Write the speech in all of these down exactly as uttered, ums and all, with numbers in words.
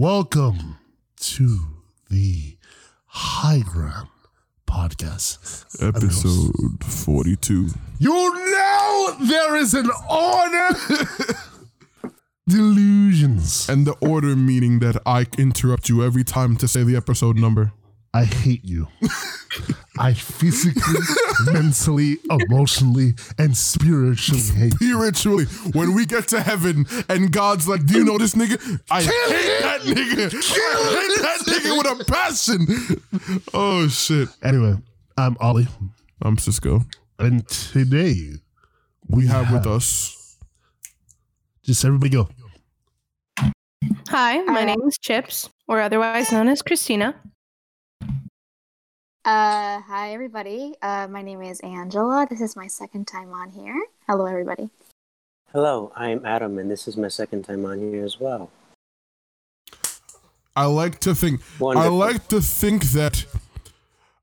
Welcome to the High Ground Podcast. Episode forty-two. You know there is an order. Delusions. And the order meaning that I interrupt you every time to say the episode number. I hate you. I physically, mentally, emotionally, and spiritually hate Spiritually. You. When we get to heaven and God's like, do you know this nigga? I Kill hate him. that nigga. Kill I hate that nigga with a passion. Oh, shit. Anyway, I'm Ollie. I'm Cisco. And today we, we have, have with us. Just everybody go. Hi, my name is Chips, or otherwise known as Christina. Uh, hi, everybody. Uh, my name is Angela. This is my second time on here. Hello, everybody. Hello, I'm Adam, and this is my second time on here as well. I like to think. Wonderful. I like to think that.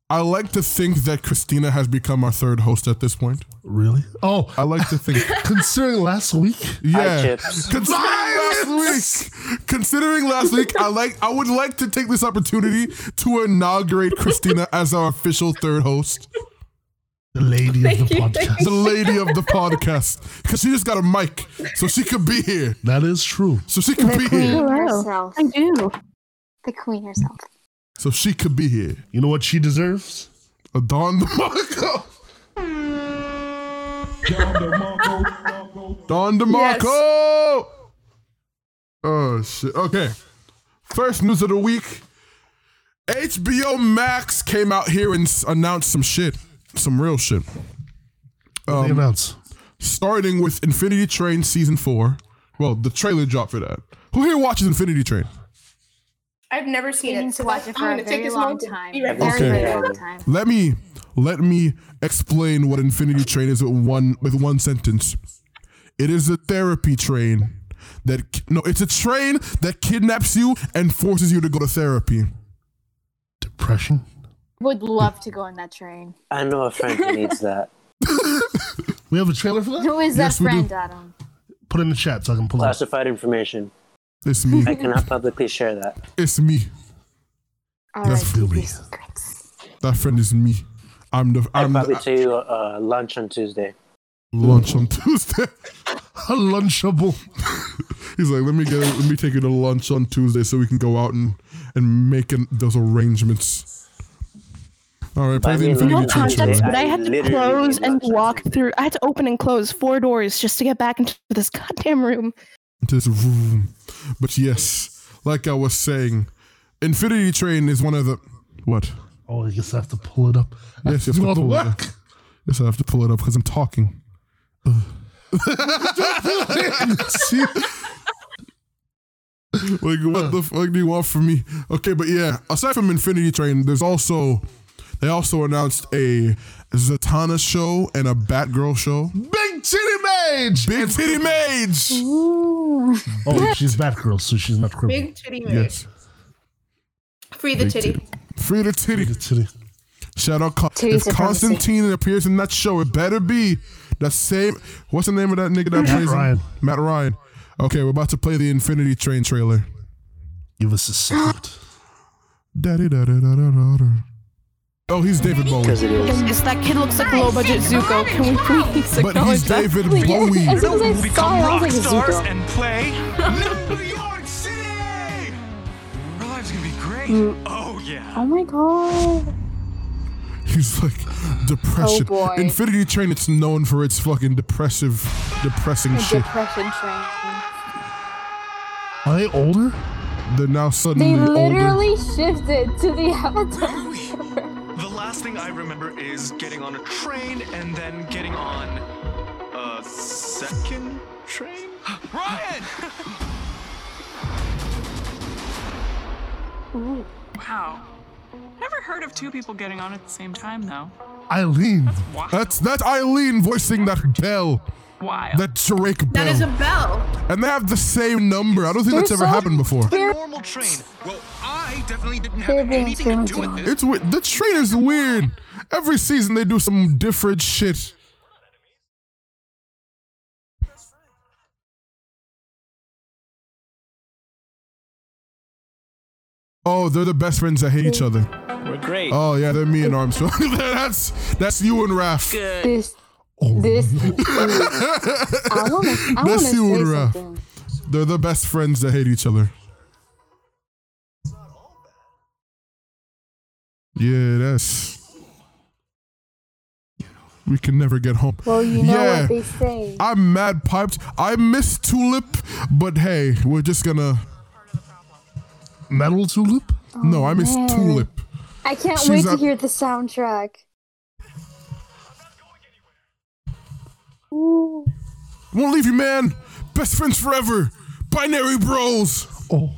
I like to think that Christina has become our third host at this point. Really? Oh, I like to think. Considering last week, yeah. Hi, Chips. Considering last week, considering last week, I like. I would like to take this opportunity to inaugurate Christina as our official third host. The lady thank of the you, podcast. The lady of the podcast, because she just got a mic, so she could be here. That is true. So she could the be queen here. Herself. I do. The queen herself. So she could be here. You know what she deserves? A Don DeMarco. Don DeMarco. Don DeMarco. Yes. Oh, shit. Okay. First news of the week. H B O Max came out here and announced some shit. Some real shit. Um, they announced. Starting with Infinity Train Season four. Well, the trailer dropped for that. Who here watches Infinity Train? I've never seen it, to watch it for a very long time. Okay. Let me let me explain what Infinity Train is with one with one sentence. It is a therapy train that no, it's a train that kidnaps you and forces you to go to therapy. Depression? Would love to go on that train. I know a friend who needs that. We have a trailer for that? Who is yes, that friend, Adam? Put it in the chat so I can pull it. Classified information. It's me. I cannot publicly share that. It's me. All That's right, still me. That friend is me. I'm the. I'm I'll probably the, tell you uh, lunch on Tuesday. Lunch on Tuesday. A lunchable. He's like, let me get, let me take you to lunch on Tuesday so we can go out and and make an, those arrangements. All right. Play the Infinity Train. Context, but I had to close and walk through. I had to open and close four doors just to get back into this goddamn room. This room. But yes, like I was saying, Infinity Train is one of the what? Oh, I guess I have to pull it up. I yes, you have to, to pull work. it up. Yes, I have to pull it up because I'm talking. See? Like, what the fuck do you want from me? Okay, but yeah, aside from Infinity Train, there's also they also announced a Zatanna show and a Batgirl show. Big titty mage! Big titty mage! Ooh. Oh, she's Batgirl, so she's not crippled. Big titty mage. Yes. Free the titty. titty. Free the titty. Free the titty. Shout out. Con- if Constantine appears in that show, it better be that same. What's the name of that nigga that Matt plays? Matt Ryan. Matt Ryan. Okay, we're about to play the Infinity Train trailer. Give us a second. Daddy, da da da da da. Oh, he's David Bowie. It is. That kid looks like a low-budget Zuko. Can we please acknowledge that? But he's David that? Bowie. As soon as I saw it, I was like, Zuko. And play New York City! Our life's gonna be great. Mm. Oh, yeah. Oh, my God. He's like depression. Oh, boy. Infinity Train, it's known for its fucking depressive, depressing a shit. Depression train. Are they older? They're now suddenly older. They literally older. shifted to the Avatar. The last thing I remember is getting on a train and then getting on a second train? Ryan! Ooh. Wow. Never heard of two people getting on at the same time, though. Eileen. That's wild. That's, that's Eileen voicing that bell. Wild. That Drake bell. That is a bell. And they have the same number. I don't think There's that's ever so happened before. A normal train. Well, I definitely didn't have anything to do with this. It's weird. The train is weird. Every season they do some different shit. Oh, they're the best friends that hate each other. We're great. Oh, yeah, they're me and Armstrong. that's that's you and Raph. Good. This, oh. this is, I wanna, I that's wanna you say and Raph. Something. They're the best friends that hate each other. Yeah, that's... We can never get home. Well, you know yeah, what they say. I'm mad piped. I miss Tulip, but hey, we're just gonna... Metal Tulip? Oh, no, I miss man. Tulip. I can't She's wait to at... hear the soundtrack. Ooh. Won't leave you, man. Best friends forever. Binary bros. Oh,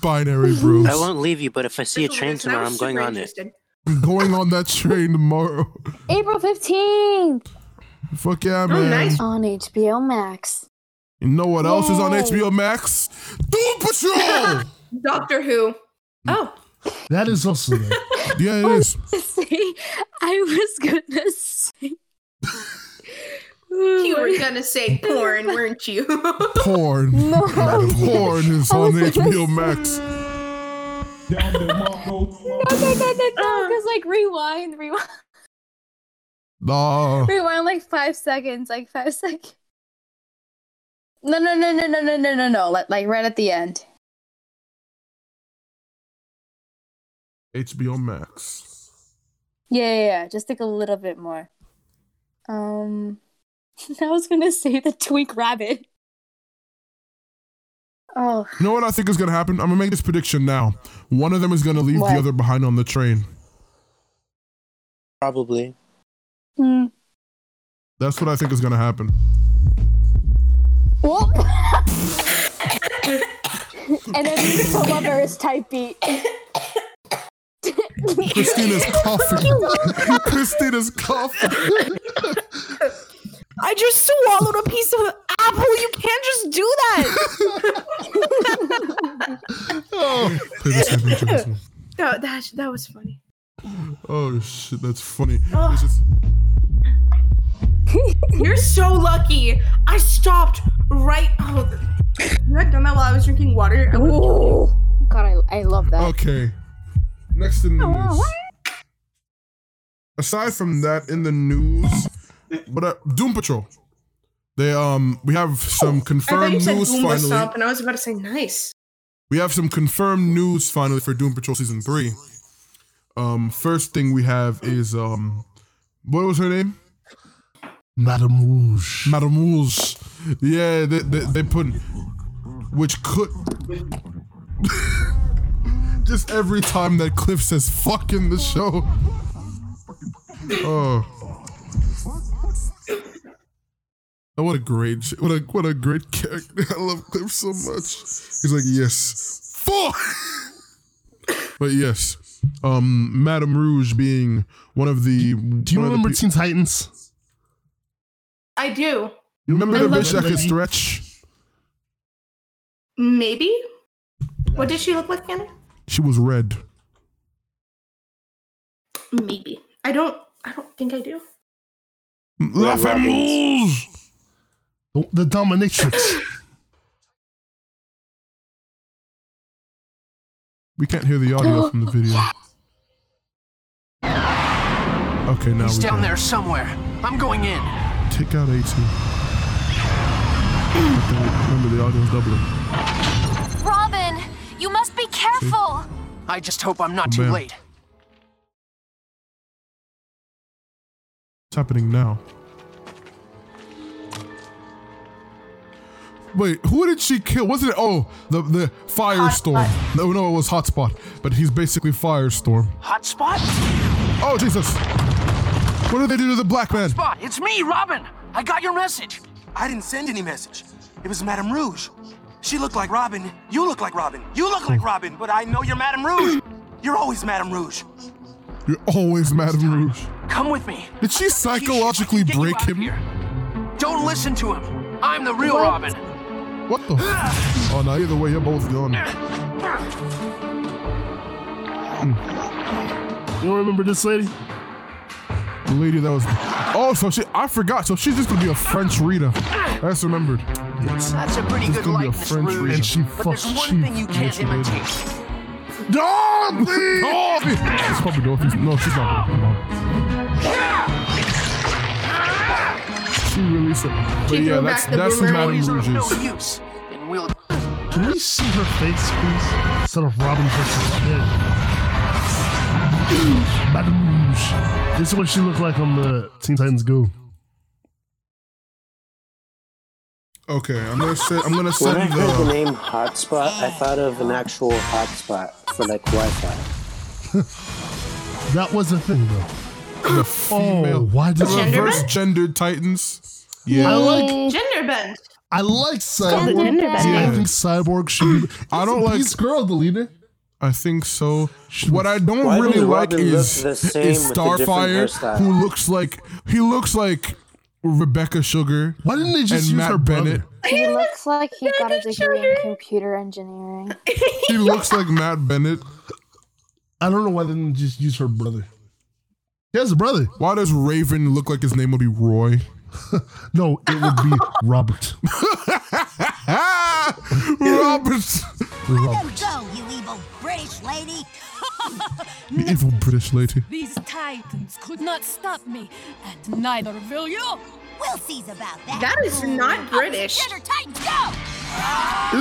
binary bros. I won't leave you, but if I see a train tomorrow, I'm going on it. I'm going on that train tomorrow. April fifteenth. Fuck yeah, man. Oh, nice. On H B O Max. You know what Yay. else is on H B O Max? Doom Patrol! Doctor Who. Oh. That is also there. Yeah, it I is. Say, I was gonna say... You were gonna say porn, weren't you? Porn. No. Porn is on H B O Max. No, no, no, no, no, because like rewind, rewind. No. Rewind like five seconds, like five seconds. No, no, no, no, no, no, no, no, no, like right at the end. H B O Max. Yeah, yeah, yeah. Just think a little bit more. Um, I was gonna say the Twink Rabbit. Oh. You know what I think is gonna happen? I'm gonna make this prediction now. One of them is gonna leave what? the other behind on the train. Probably. Hmm. That's what I think is gonna happen. Whoop. And then you come up there is type beat. Christina's coughing. Christina's coughing. I just swallowed a piece of apple. You can't just do that. Oh, no, that that was funny. Oh shit, that's funny. Oh. Just... You're so lucky. I stopped right. Oh, you had done that while I was drinking water. I was God, I I love that. Okay. Next in the news. Aside from that, in the news, but uh, Doom Patrol. They um, we have some confirmed I thought you news said finally. Up and I was about to say nice. We have some confirmed news finally for Doom Patrol season three. Um, first thing we have is um, what was her name? Madame Rouge. Madame Rouge. Yeah, they they, they put which could. Just every time that Cliff says fuck in the show. Oh. Oh, what a great what a what a great character. I love Cliff so much. He's like, yes. Fuck. But yes. Um Madame Rouge being one of the Do you remember pe- Teen Titans? I do. You remember I the bitch that could stretch? Maybe? What did she look like, Hannah? She was red. Maybe. I don't I don't think I do. La Famouse! The dominatrix. We can't hear the audio from the video. Okay, now He's we down can. there somewhere. I'm going in. Take out eighteen. Remember the audio's doubling. Robin! You must be careful! I just hope I'm not oh, too man. late. What's happening now? Wait, who did she kill? Wasn't it? Oh, the, the Firestorm. Hotspot. No, no, it was Hotspot. But he's basically Firestorm. Hotspot? Oh, Jesus. What did they do to the black man? Hotspot, it's me, Robin. I got your message. I didn't send any message. It was Madame Rouge. She looked like Robin, you look like Robin, you look like Robin, but I know you're Madame Rouge. You're always Madame Rouge. You're always Madame Rouge. Come with me. Did she psychologically she break him? Here. Don't listen to him. I'm the real what? Robin. What the? Oh, no, either way, you're both gone. You don't remember this lady? The lady that was... Oh, so she... I forgot. So she's just going to be a French Rita. That's remembered. Yes. That's a pretty She's good likeness, Rouge. And she but there's one thing you can't imitate. Dorothy! Dorothy! It's probably Dorothy. No, she's not Dorothy. She really said. But she yeah, that's that's Madame Rouge's. We'll... Can we see her face, please? Instead of Robin versus Ted. Madame Rouge. This is what she looked like on the Teen Titans Go. Okay, I'm gonna set. I'm gonna set. When I heard the name Hotspot, I thought of an actual hotspot for like Wi-Fi. That was a thing, though. The female. Oh, why did gender reverse bend? Gendered Titans? Yeah, I like gender bend. I like Cyborg. Yeah. I think Cyborg should. I don't like. He's girl, the leader. I think so. What I don't why really don't like is, is Starfire, who looks like he looks like. Rebecca Sugar. Why didn't they just use Matt her Bennett? He looks like he got a degree in computer engineering. He looks like Matt Bennett. I don't know why they didn't just use her brother. He has a brother. Why does Raven look like his name would be Roy? No, it would be Robert. Robert. Let them go, you evil British lady. You evil British lady. These titans could not stop me, and neither will you. We'll see about that. That is not British. Isn't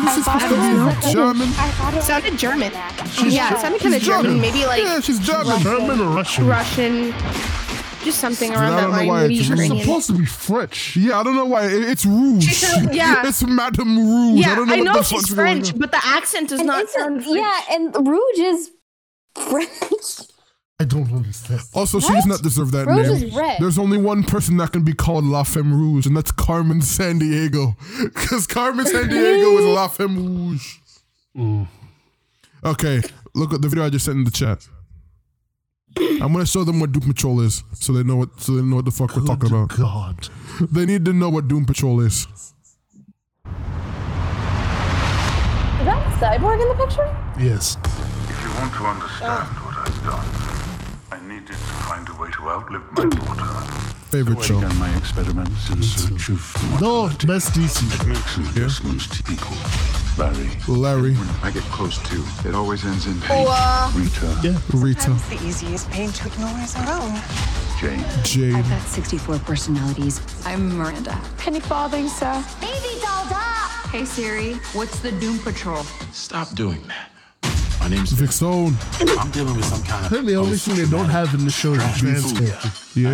this supposed to be German? It sounded German. She's yeah, it sounded kind of German. German. Maybe like yeah, she's German. German or Russian. Russian. Just something around that line. Why it's supposed to be French. Yeah, I don't know why. It, it's Rouge. Yeah. It's Madame Rouge. Yeah, I don't know, I know what the she's French, but the accent does and not sound French. Yeah, and Rouge is French. I don't understand. Also, what? She does not deserve that Rouge name. Is red. There's only one person that can be called La Femme Rouge, and that's Carmen San Diego. Because Carmen San Diego is La Femme Rouge. Mm. Okay, look at the video I just sent in the chat. I'm gonna show them what Doom Patrol is, so they know what so they know what the fuck Good we're talking about. God, they need to know what Doom Patrol is. Is that Cyborg in the picture? Yes. If you want to understand oh. what I've done, I needed to find a way to outlive my daughter. Favorite show. I've done my experiments in search of no best D C. It makes adjustments to people. Larry. Larry. When I get close to, it always ends in pain. Oh, uh, Rita. Yeah, Rita. Sometimes the easiest pain to ignore is our own. Jane. Jane. I've got sixty-four personalities. I'm Miranda. Penny farthing, sir. Baby dolled up. Hey, Siri. What's the Doom Patrol? Stop doing that. My name's Vixone. I'm dealing with some kind of... I think the only thing they don't have in the show is transcript. Yeah.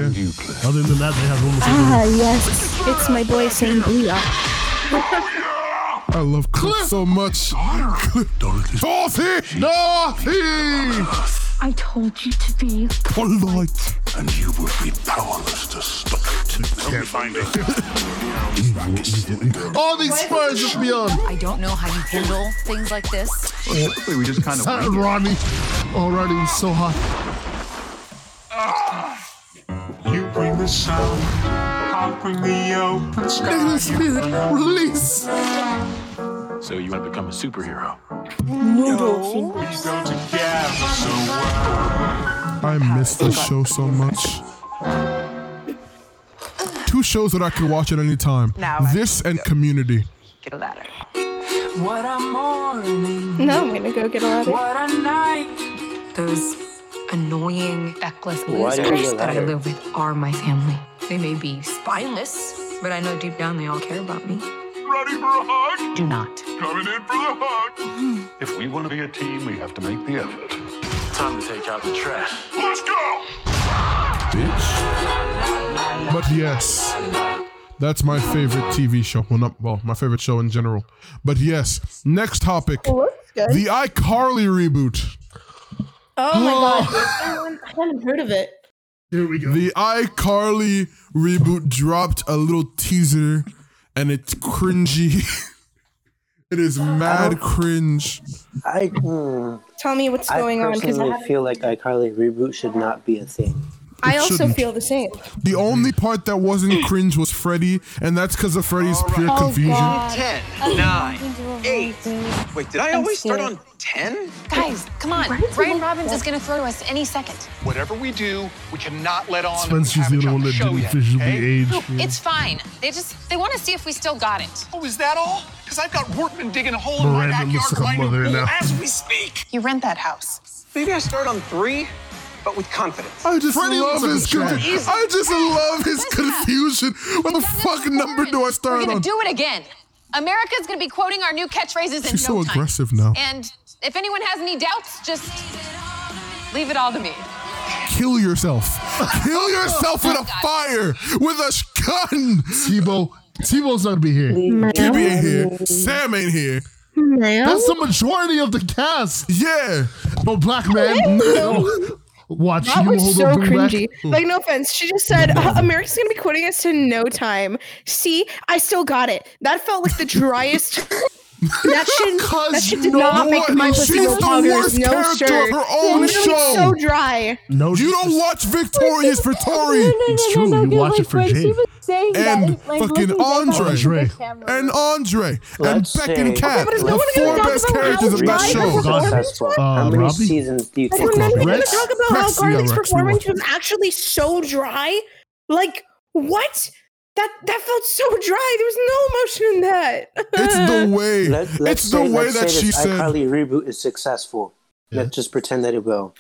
Other than that, they have almost... Ah, yes. It's my boy saying booyah. I love Cliff, Cliff so much. Cliff. Dorothy. Dorothy. Dorothy. I told you to be polite. And you will be powerless to stop it. Help me find it. All these spurs should be on. I don't know how you handle things like this. We just kind of... Ronnie. Already oh, so hot. Uh, you bring the sound. I'll bring the open sky. Release. So you want to become a superhero? No. We go together so well. I miss this show so much. Two shows that I can watch at any time. This and Community. Get a ladder. What a morning. No, I'm gonna go get a ladder. What a night. Those annoying, feckless losers that I live with are my family. They may be spineless, but I know deep down they all care about me. Ready for a hug? Do not. Coming in for the hug. Mm. If we want to be a team, we have to make the effort. Time to take out the trash. Let's go! Bitch. But yes, that's my favorite T V show. Well, not well, my favorite show in general. But yes, next topic. Oh, the iCarly reboot. Oh, oh my God. I haven't heard of it. Here we go. The iCarly reboot dropped a little teaser. And it's cringy. It is mad cringe. I mm, Tell me what's going on. I personally on, I feel like iCarly reboot should not be a thing. It I also shouldn't. Feel the same. The only part that wasn't cringe was Freddy, and that's because of Freddy's right. pure oh, confusion. God. ten, nine, eight. Wait, did I always start on ten? Guys, come on. Ryan's Ryan Robbins is going to throw to us any second. Whatever we do, we cannot let on. Spencer's the one that didn't officially age. It's fine. They just, they want to see if we still got it. Oh, is that all? Because I've got workmen digging a hole in my backyard right now as we speak. You rent that house. Maybe I start on three, but with confidence. I just Freddy love his confusion. I just hey, love his confusion. What the fuck number do I start on? Do it again. America's going to be quoting our new catchphrases in no time. She's so aggressive now. And if anyone has any doubts, just leave it all to me. Kill yourself. Kill yourself with oh, a fire, with a gun. Tebow. Tebow's not going to be here. No. Gibby ain't here. Sam ain't here. No. That's the majority of the cast. Yeah. No black man. No. Watch that you was so cringy. Back. Like, no offense. She just said, uh, America's going to be quitting us in no time. See, I still got it. That felt like the driest. that, shit, that shit did no not make my pussy go poggers. No, sir. Her own show. So dry. No, you don't watch Victorious Victorian. No, no, no, it's true. No, no, you no, watch no, it for Jake. Like, and that, like, fucking Andre. And Andre. Let's and Beck and Cat. Okay, no the four best characters of that show. Uh, how many Robbie? Seasons do you think? We're not even going to talk about how Garland's performance was actually so dry. Like, what? That that felt so dry. There was no emotion in that. It's the way. Let, let's it's the say, way let's that say she this said. iCarly reboot is successful. Yeah. Let's just pretend that it will.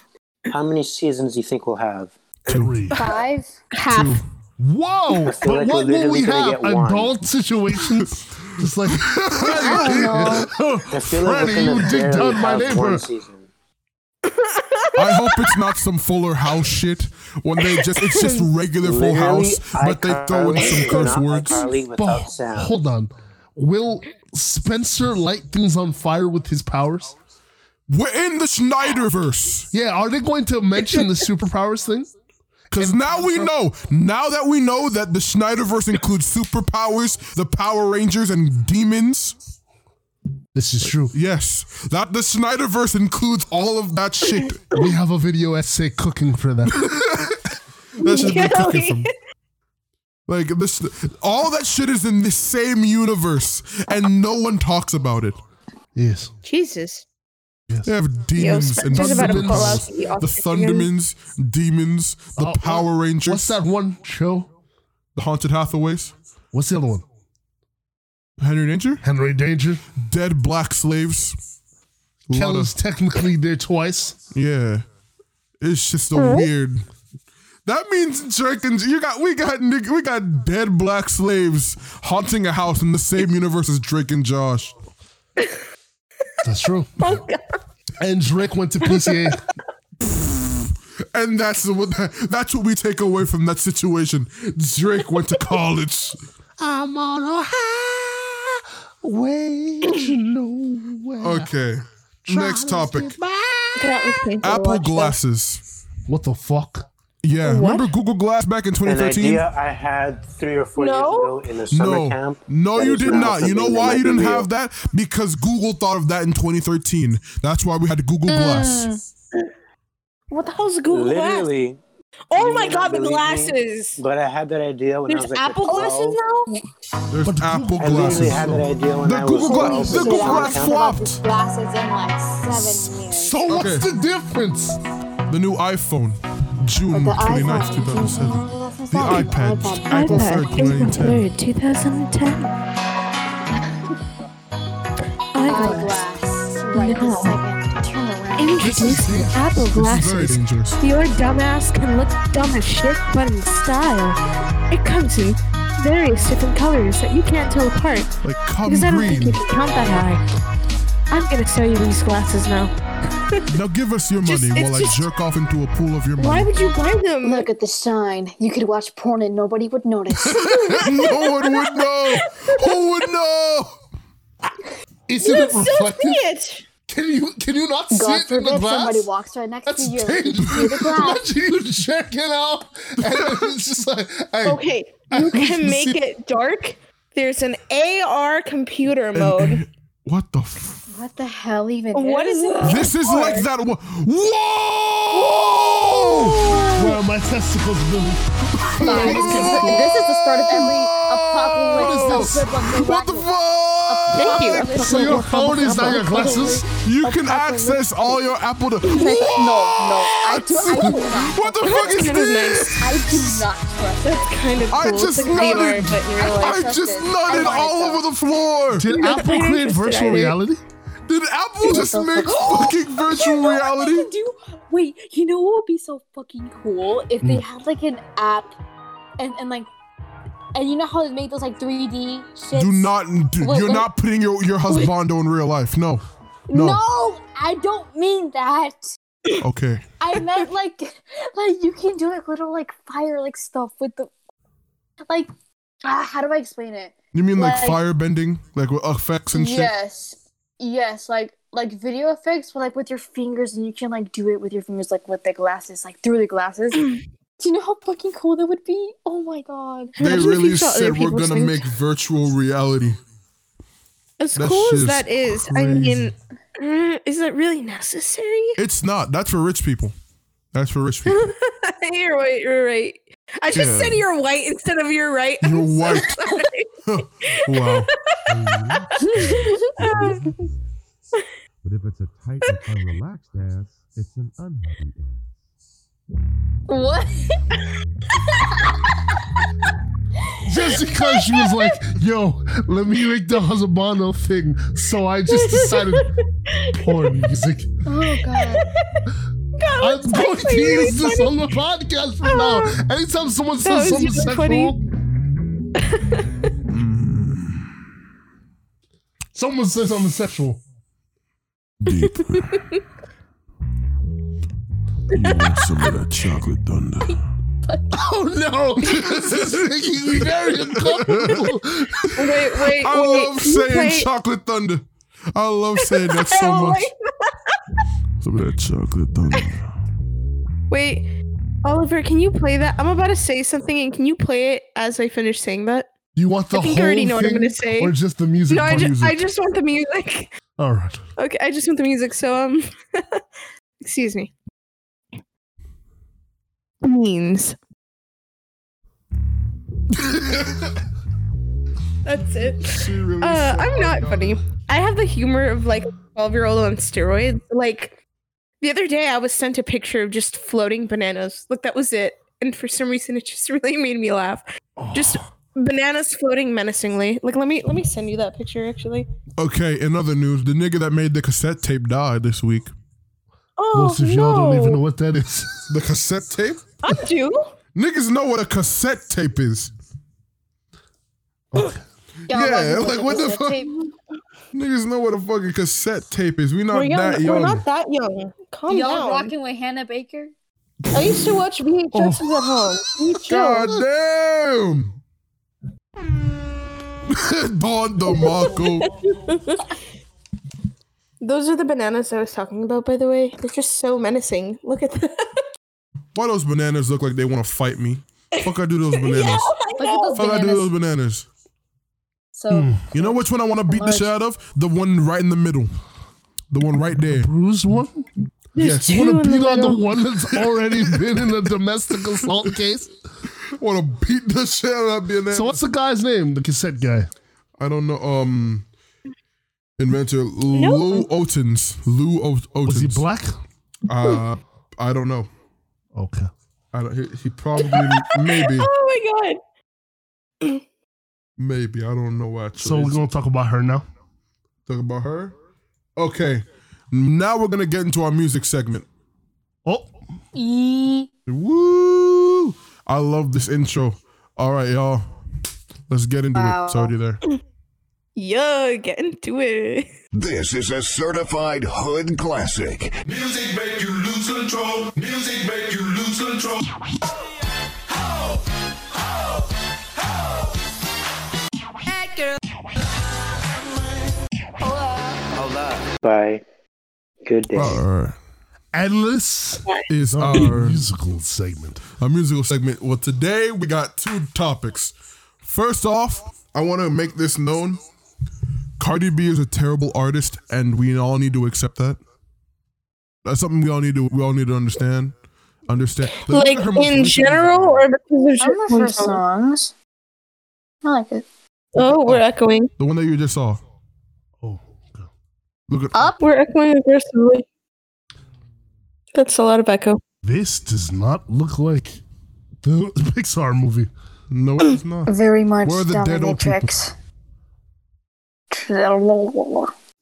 How many seasons do you think we'll have? Three. Five. Half. Two. Whoa! But like what will we have? Adult situations? Just like, I don't know. Freddy, you digged on my neighbor. I hope it's not some Fuller House shit when they just it's just regular Full House, but they throw in some curse words. But, hold on, will Spencer light things on fire with his powers? We're in the Snyderverse. Yeah, are they going to mention the superpowers thing? Because now we know, now that we know that the Snyderverse includes superpowers, the Power Rangers, and demons. This is true. Yes. That the Snyderverse includes all of that shit. We have a video essay cooking for them. That should be cooking for them. Like this all that shit is in the same universe and no one talks about it. Yes. Jesus. Yes. They have demons Yo, and demons, the, the Thundermans, demons, the uh, Power Rangers. What's that one show? The Haunted Hathaways. What's the other one? Henry Danger? Henry Danger. Dead black slaves. Kelly's technically there twice. Yeah. It's just a oh. weird. That means Drake and you got we got we got dead black slaves haunting a house in the same universe as Drake and Josh. That's true. Oh, God. And Drake went to P C A. And that's what that's what we take away from that situation. Drake went to college. I'm on a high. Wait, nowhere. Okay. Try Next topic. Apple glasses. What the fuck? Yeah. What? Remember Google Glass back in twenty thirteen? An idea I had three or four no. years ago in the summer no. camp. No, you did not. You know why you didn't real. have that? Because Google thought of that in twenty thirteen. That's why we had Google mm. Glass. What the hell's Google Literally, Glass? Oh you my God, the glasses! Me, but I had that idea when There's I was like Apple glasses now? There's but Apple glasses. I had that idea when the I Google was The Google Glass flopped. Glasses in like seven years. So okay. what's the difference? The new iPhone, June oh, twenty-ninth, two thousand seven. The iPad, iPad. April third, twenty ten. Eyeglass, right now. Second. Introducing Apple glasses. Your dumbass can look dumb as shit, but in style. It comes in various different colors that you can't tell apart. Like cum because I don't green. think you can count that high. I'm gonna sell you these glasses now. Now give us your money just, while I just, jerk off into a pool of your money. Why would you buy them? Look at the sign. You could watch porn and nobody would notice. No one would know. Who would know? Isn't it reflective? It. Can you can you not God see it in the glass? Somebody walks right next That's to you. Through the glass. Imagine you check it out, and it's just like I, okay, you I can make see. It dark. There's an A R computer mode. An, an, what the? F- what the hell even? What is, is it? This is A R? Like that. One. Whoa! Whoa! Where are my testicles going? This is the start of every apocalypse. What is this? What the fuck? Thank you. So your phone is not your glasses. You can access all your Apple. To- no, no, I do, I do not. What the fuck is this? I do not trust. That's kind of cool. I just nodded. I just nodded all over the floor. Did Apple create virtual reality? Did Apple just make fucking virtual reality? Wait, you know what would be so fucking cool if they had like an app, and and like. And you know how they made those like three D shits? Do not, do, wait, you're wait. not putting your, your husbando in real life. No. no. No, I don't mean that. Okay. I meant like, like you can do like little like fire like stuff with the, like, uh, how do I explain it? You mean like, like fire bending? Like with effects and shit? Yes. Yes, like, like video effects, but like with your fingers, and you can like do it with your fingers, like with the glasses, like through the glasses. Do you know how fucking cool that would be? Oh my god. They really said we're gonna make virtual reality. As cool as that is, I mean, is that really necessary? It's not. That's for rich people. That's for rich people. You're right, you're right. I just yeah. said you're white instead of you're right. You're I'm white. So wow. But if it's a tight and unrelaxed ass, it's an unhappy ass. What? Just because she was like, yo, let me make the husbando thing, so I just decided porn music. Oh god. God, I'm going to really use funny. This on the podcast from uh, now. Anytime someone says something sexual, someone says something sexual. Deep. You want some of that chocolate thunder? Oh no! This is making me very uncomfortable. Wait, wait, I wait, love saying wait. chocolate thunder. I love saying that so much. Like... Some of that chocolate thunder. Wait, Oliver, can you play that? I'm about to say something, and can you play it as I finish saying that? You want the I think whole you already know thing, what I'm gonna say. Or just the music? No, I just, music? I just want the music. All right. Okay, I just want the music. So um, excuse me. Means that's it. She really uh, I'm not God. funny. I have the humor of like a twelve year old on steroids. Like the other day, I was sent a picture of just floating bananas. Look, that was it. And for some reason, it just really made me laugh. Oh. Just bananas floating menacingly. Like let me let me send you that picture actually. Okay. In other news, the nigga that made the cassette tape died this week. Oh, Most of no. y'all don't even know what that is. The cassette tape? I do. Niggas know what a cassette tape is. Oh. Yeah, like what the fuck? Tape. Niggas know what a fucking cassette tape is. We not we're young, that young. We're not that young. Calm y'all down. Rocking with Hannah Baker? I used to watch V H S's oh. at home. We God damn. Don DeMarco. Those are the bananas I was talking about, by the way. They're just so menacing. Look at them. Why those bananas look like they want to fight me? Fuck I do those bananas. Yeah, I know. Look at those Fuck bananas. I do those bananas. So mm. You know which one I want to beat large. the shit out of? The one right in the middle. The one right there. The bruised one? There's yes. You want to beat the on the one that's already been in a domestic assault case? Want to beat the shit out of that banana. So what's the guy's name? The cassette guy. I don't know. Um... Inventor nope. Lou Ottens. Lou Ottens. Was he black? Uh, I don't know. Okay. I don't, he, he probably maybe. Oh my god. Maybe I don't know what. So we're gonna talk about her now. Talk about her. Okay. Now we're gonna get into our music segment. Oh. E- Woo! I love this intro. All right, y'all. Let's get into wow. it. It's already there. Yo, get into it. This is a certified hood classic. Music make you lose control. Music make you lose control. Ho, ho, ho. Hey, girl. Hola. Hola. Bye. Good day. Our Atlas is our musical segment. Our musical segment. Well, today we got two topics. First off, I want to make this known. Cardi B is a terrible artist, and we all need to accept that. That's something we all need to we all need to understand. Understand, like, like in general, or because of I love her songs. I like it. Oh, we're echoing. The one that you just saw. Look at up. We're echoing aggressively. That's a lot of echo. This does not look like the Pixar movie. No, it's not. Very much. Where are the dead old people?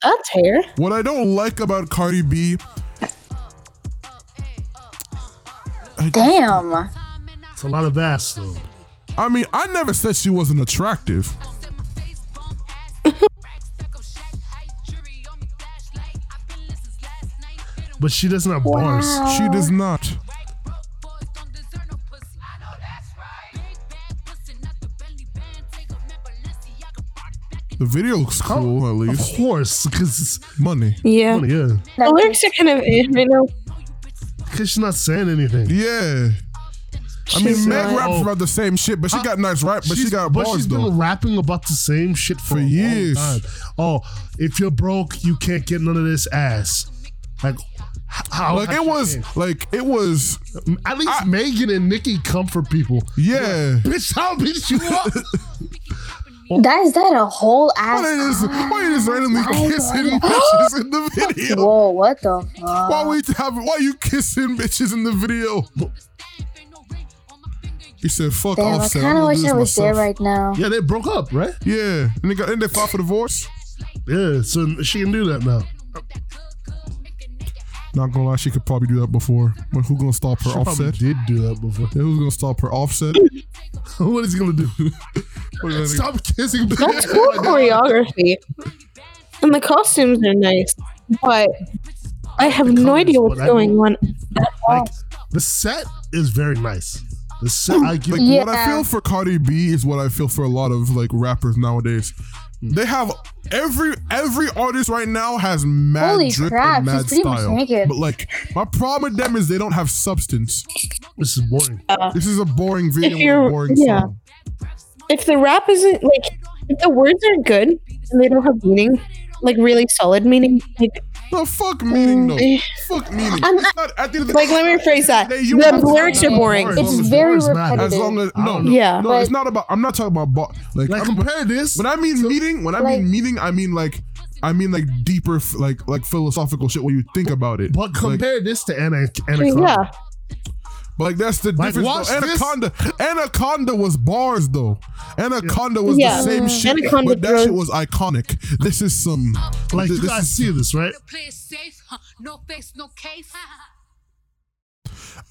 That's hair. What I don't like about Cardi B. Damn. It's a lot of ass, though. I mean, I never said she wasn't attractive. But she doesn't have bars. Wow. She does not. The video looks cool, oh, at least. Of course, because it's money. Yeah. Money, yeah. The lyrics are kind of in, you know. Because she's not saying anything. Yeah. She's I mean, Meg like, raps oh, about the same shit, but she I, got nice rap, but she got bars, though. But she's been though. rapping about the same shit for, for years. Oh, if you're broke, you can't get none of this ass. Like, how? Like it was, mean? like it was. At least I, Megan and Nikki comfort people. Yeah, like, bitch, how bitch you up? That is that a whole ass? Why is, why is randomly kissing bitches in the video? Whoa, what the fuck? Why we have? Why you kissing bitches in the video? He said, "Fuck Offset." I kind of wish I was myself. there right now. Yeah, they broke up, right? Yeah, and they got and they filed for divorce. Yeah, so she can do that now. Not gonna lie, she could probably do that before. But who gonna stop her she Offset? She did do that before. Yeah, who's gonna stop her Offset? What is he gonna do? Stop gonna... kissing. That's cool choreography. And the costumes are nice, but I have colors, no idea what's going I mean, on. Like, the set is very nice. The set, I give like, yeah. What I feel for Cardi B is what I feel for a lot of like rappers nowadays. They have every every artist right now has mad Holy drip crap, and mad style, but like my problem with them is they don't have substance. This is boring. Uh, this is a boring video. With a boring yeah. Song. If the rap isn't like, if the words are good and they don't have meaning, like really solid meaning, like. No, fuck meaning, though. Fuck meaning. Not, not, at the end of the like, let me rephrase that. They, the lyrics are boring. It's, it's very repetitive. As long as, no, no, yeah, no but, it's not about, I'm not talking about, bo- like, like I'm, compare this. When I mean meaning, when I like, mean meaning, I mean, like, I mean, like, deeper, like, like philosophical shit where you think about it. But compare like, this to Anaconda. Yeah. But, like, that's the like, difference. Anaconda Anaconda was bars, though. Anaconda yeah. was yeah. the same shit, Anaconda but that shit was iconic. This is some... Like, this, you guys is, see this, right?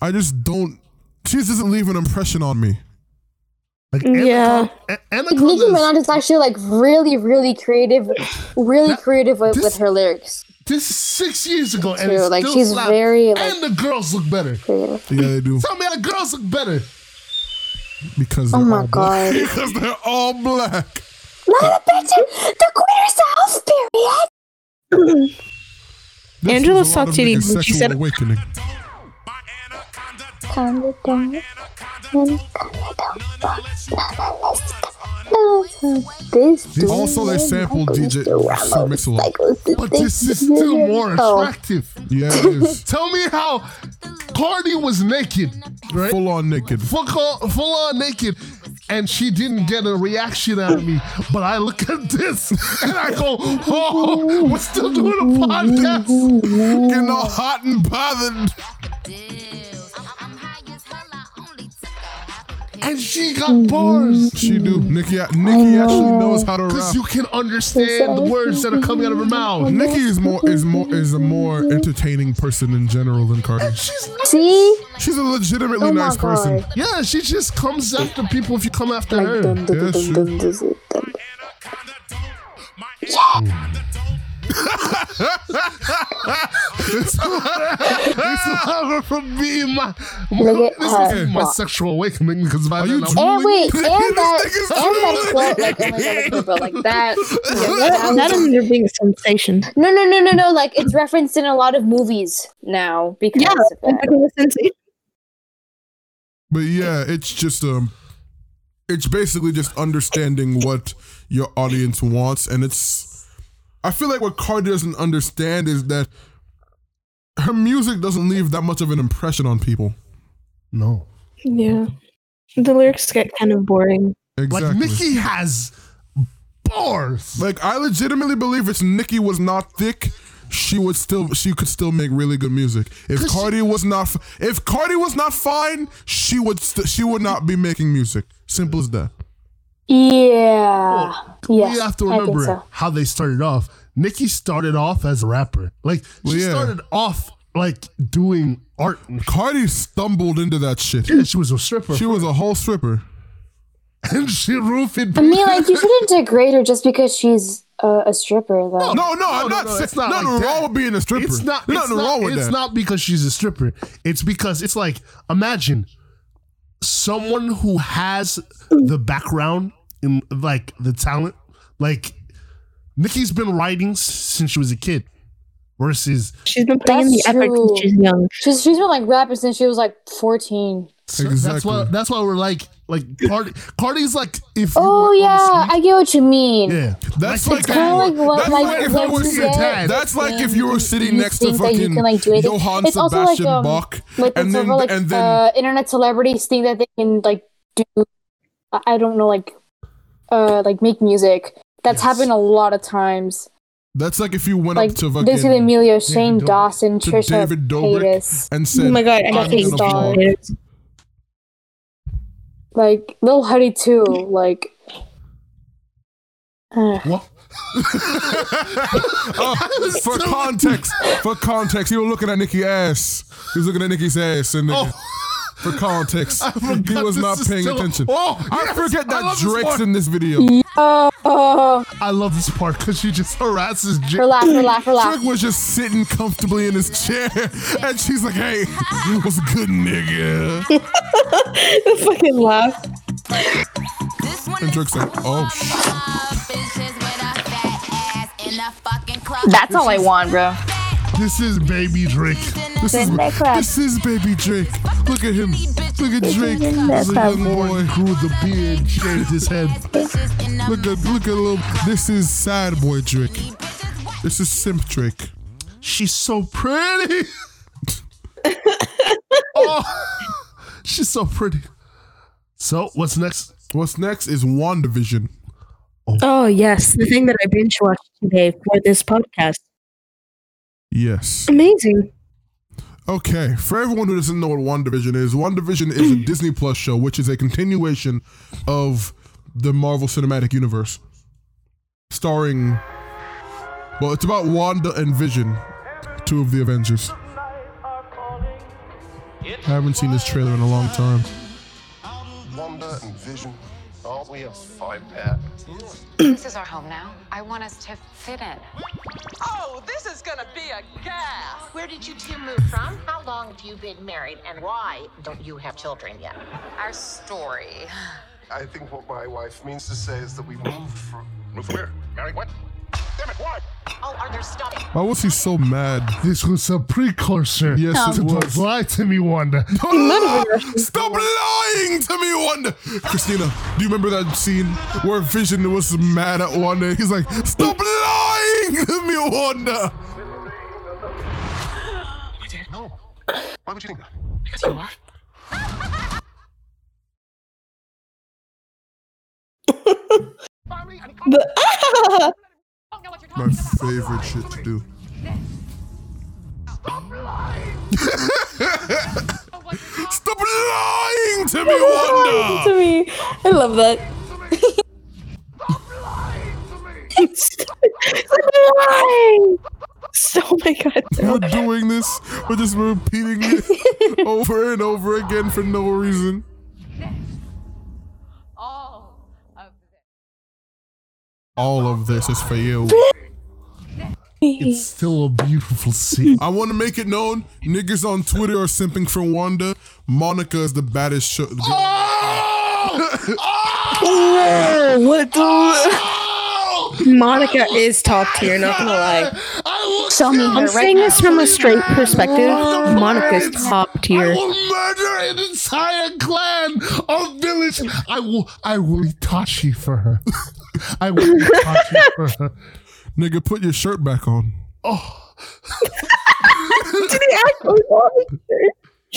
I just don't... She just doesn't leave an impression on me. Like, yeah. Anaconda, like, Nicki Minaj is actually, like, really, really creative. Really that, creative with, this, with her lyrics. This is six years ago, and it's like, still she's very, like, and the girls look better. Creative. Yeah, they do. Tell me how the girls look better. Because oh my god, black. Because they're all black. Not a bitch, the queer self, period. Angela talked to me. She said, "Awakening." Calm down. This this also, they sampled D J Michael Mix A Lot, but this is still more attractive. Yeah, it is. Tell me how Cardi was naked, right? Full on naked, full, full on naked, and she didn't get a reaction out of me. But I look at this and I go, "Oh, we're still doing a podcast, getting all hot and bothered." And she got bars. She do. Nikki, Nikki know. actually knows how to rap. Because you can understand the words that are coming out of her mouth. Nikki is more is more is a more entertaining person in general than Cardi. And she's nice. See? She's a legitimately oh nice God. person. Yeah, she just comes after people if you come after like, her. Dun, dun, yeah, dun, dun, dun, dun, dun. Yeah. This is from being my, my this is my sexual awakening because by you and wait and that and that club like like that that is your biggest sensation. No no no no no like it's referenced in a lot of movies now because yeah, of that. But yeah, it's just um, it's basically just understanding what your audience wants, and it's. I feel like what Cardi doesn't understand is that her music doesn't leave that much of an impression on people. No. Yeah. The lyrics get kind of boring. Exactly. Like, Nicki has bars. Like, I legitimately believe if Nicki was not thick, she would still, she could still make really good music. If Cardi she, was not, if Cardi was not fine, she would, st- she would not be making music. Simple as that. Yeah. Well, yes, we have to remember so. how they started off. Nicki started off as a rapper. Like, well, she yeah. started off like doing art. Cardi stumbled into that shit. Yeah, she was a stripper. She was a whole stripper. And she roofed. I mean, like, you shouldn't degrade her just because she's uh, a stripper, though. No, no, no, I'm no, not. No, no, it's not nothing like wrong that. with being a stripper. It's not. It's nothing not, wrong with it's that. It's not because she's a stripper. It's because it's like, imagine someone who has the background and like the talent. Like, Nikki's been writing since she was a kid. Versus, she's been playing the effort since she's young. She's, she's been like rapping since she was like fourteen. So exactly. That's why. That's why we're like, like Cardi. Cardi's like, if oh you yeah, I get what you mean. Yeah, that's like, like, I, like, what, that's like, like if I was today, that's like if you were sitting you next to fucking can, like, Johann it's Sebastian like, um, Bach, like, and then, over, like, and then uh, internet celebrities think that they can like do, I don't know, like, uh, like make music. That's yes. happened a lot of times. That's like if you went like, up to fucking David David Emilio, Shane David Dawson, Trisha David Dobrik, and said, "Oh my god, I got these dollars." Like Lil Huddy too, like. Uh. What? uh, for context, for context, he was looking at Nikki's ass. He was looking at Nikki's ass, and oh. for context, he was not paying attention. A- oh, yes. I forget that I Drake's part. in this video. Yo. I love this part because she just harasses Drake. Relax, relax, relax. Drake was just sitting comfortably in his chair, and she's like, "Hey, you was good, nigga." The fucking laugh. And Drake's like, "Oh shit." That's all I want, bro. This is baby Drake. This is, this is baby Drake. Look at him. Look at Drake. He's a young boy who grew the beard, shaved his head. Look at, look at little. This is sad boy Drake. This is simp Drake. She's so pretty. Oh, she's so pretty. So what's next? What's next is WandaVision. Oh, oh yes, the thing that I binge watched today for this podcast. Yes. Amazing. Okay, for everyone who doesn't know what WandaVision is, WandaVision is a Disney Plus show, which is a continuation of the Marvel Cinematic Universe. Starring, well, it's about Wanda and Vision, two of the Avengers. I haven't seen this trailer in a long time. Wanda and Vision. Oh, we have five pack. This is our home now. I want us to fit in. Oh, this is gonna be a gas. Where did you two move from? How long have you been married, and why don't you have children yet? Our story. I think what my wife means to say is that we moved from. Moved where? Married what? Damn it! Why? Oh, are there stuff? Why was he so mad? This was a precursor. Yes, um, it was. Don't lie to me, Wanda. Stop lying to me, Wanda. Christina, do you remember that scene where Vision was mad at Wanda? He's like, "Stop lying to me, Wanda." You did? No. Why would you think that? Because you are. the- My favorite shit to do. Stop lying! Stop lying to me, Wanda! To me. I love that. Stop lying to me! Stop lying! Oh my god. We're doing this. We're just repeating it over and over again for no reason. All of this is for you. It's still a beautiful scene. I want to make it known, niggas on Twitter are simping for Wanda. Monica is the baddest show. Oh! Oh! What the? Oh! Monica is top tier, not gonna lie. Tell me, I'm saying this from a straight perspective. Monica's top tier. I will murder an entire clan of village. I will, I will Itachi for her. I will watch you for her. Nigga, put your shirt back on. Oh. Did he actually want his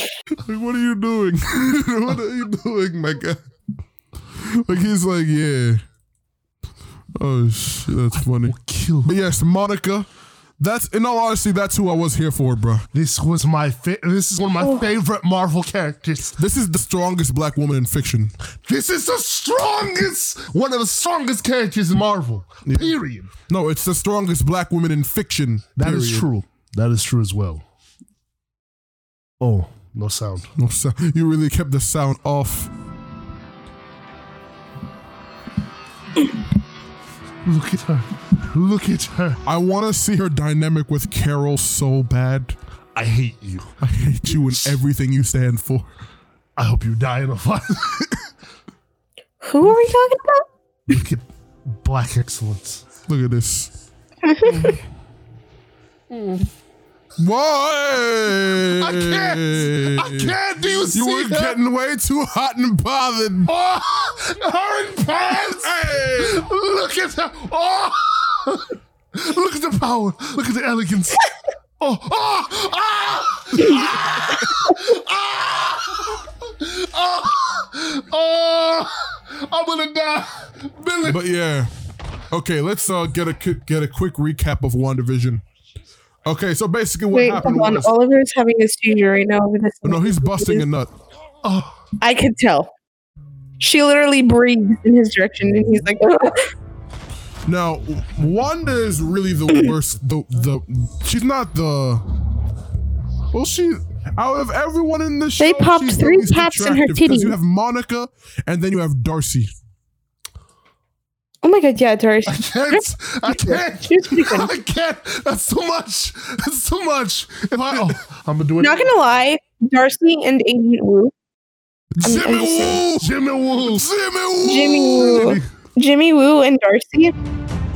shirt? Like, what are you doing? What are you doing, my guy? Like, he's like, yeah. Oh, shit, that's I funny. Kill but yes, Monica. That's in all honesty, that's who I was here for, bro. This was my fa- this is one of my oh. favorite Marvel characters. This is the strongest black woman in fiction. This is the strongest one of the strongest characters in Marvel. Yeah. Period. No, it's the strongest black woman in fiction. That period. is true. That is true as well. Oh, no sound. No sound. You really kept the sound off. Look at her. Look at her. I want to see her dynamic with Carol so bad. I hate you. I hate you and everything you stand for. I hope you die in a fire. Who are we talking about? Look at black excellence. Look at this. mm. Why? I can't. I can't. Do you, you see You were that? Getting way too hot and bothered. Oh, her in pants. Hey. Look at her. Oh. Look at the power. Look at the elegance. Oh. Oh. Ah. Ah. Ah. Oh. Oh. I'm gonna die. Billy. But yeah. Okay, let's uh, get a get a quick recap of WandaVision. Okay, so basically what Wait, happened hold on. was... Oliver's having a seizure right now. Over this no, he's busting a nut. Oh. I could tell. She literally breathed in his direction, and he's like... Now, Wanda is really the worst. The the She's not the... Well, she... Out of everyone in this show, they popped she's three paps in her titties. You have Monica, and then you have Darcy. Oh my god, yeah, Darcy. I can't. I can't. I can't. That's too much. That's too much. If I, oh, I'm gonna do it. Not gonna lie, Darcy and Agent Wu. Jimmy Woo. Jimmy Woo. Jimmy Woo. Jimmy Woo and Darcy.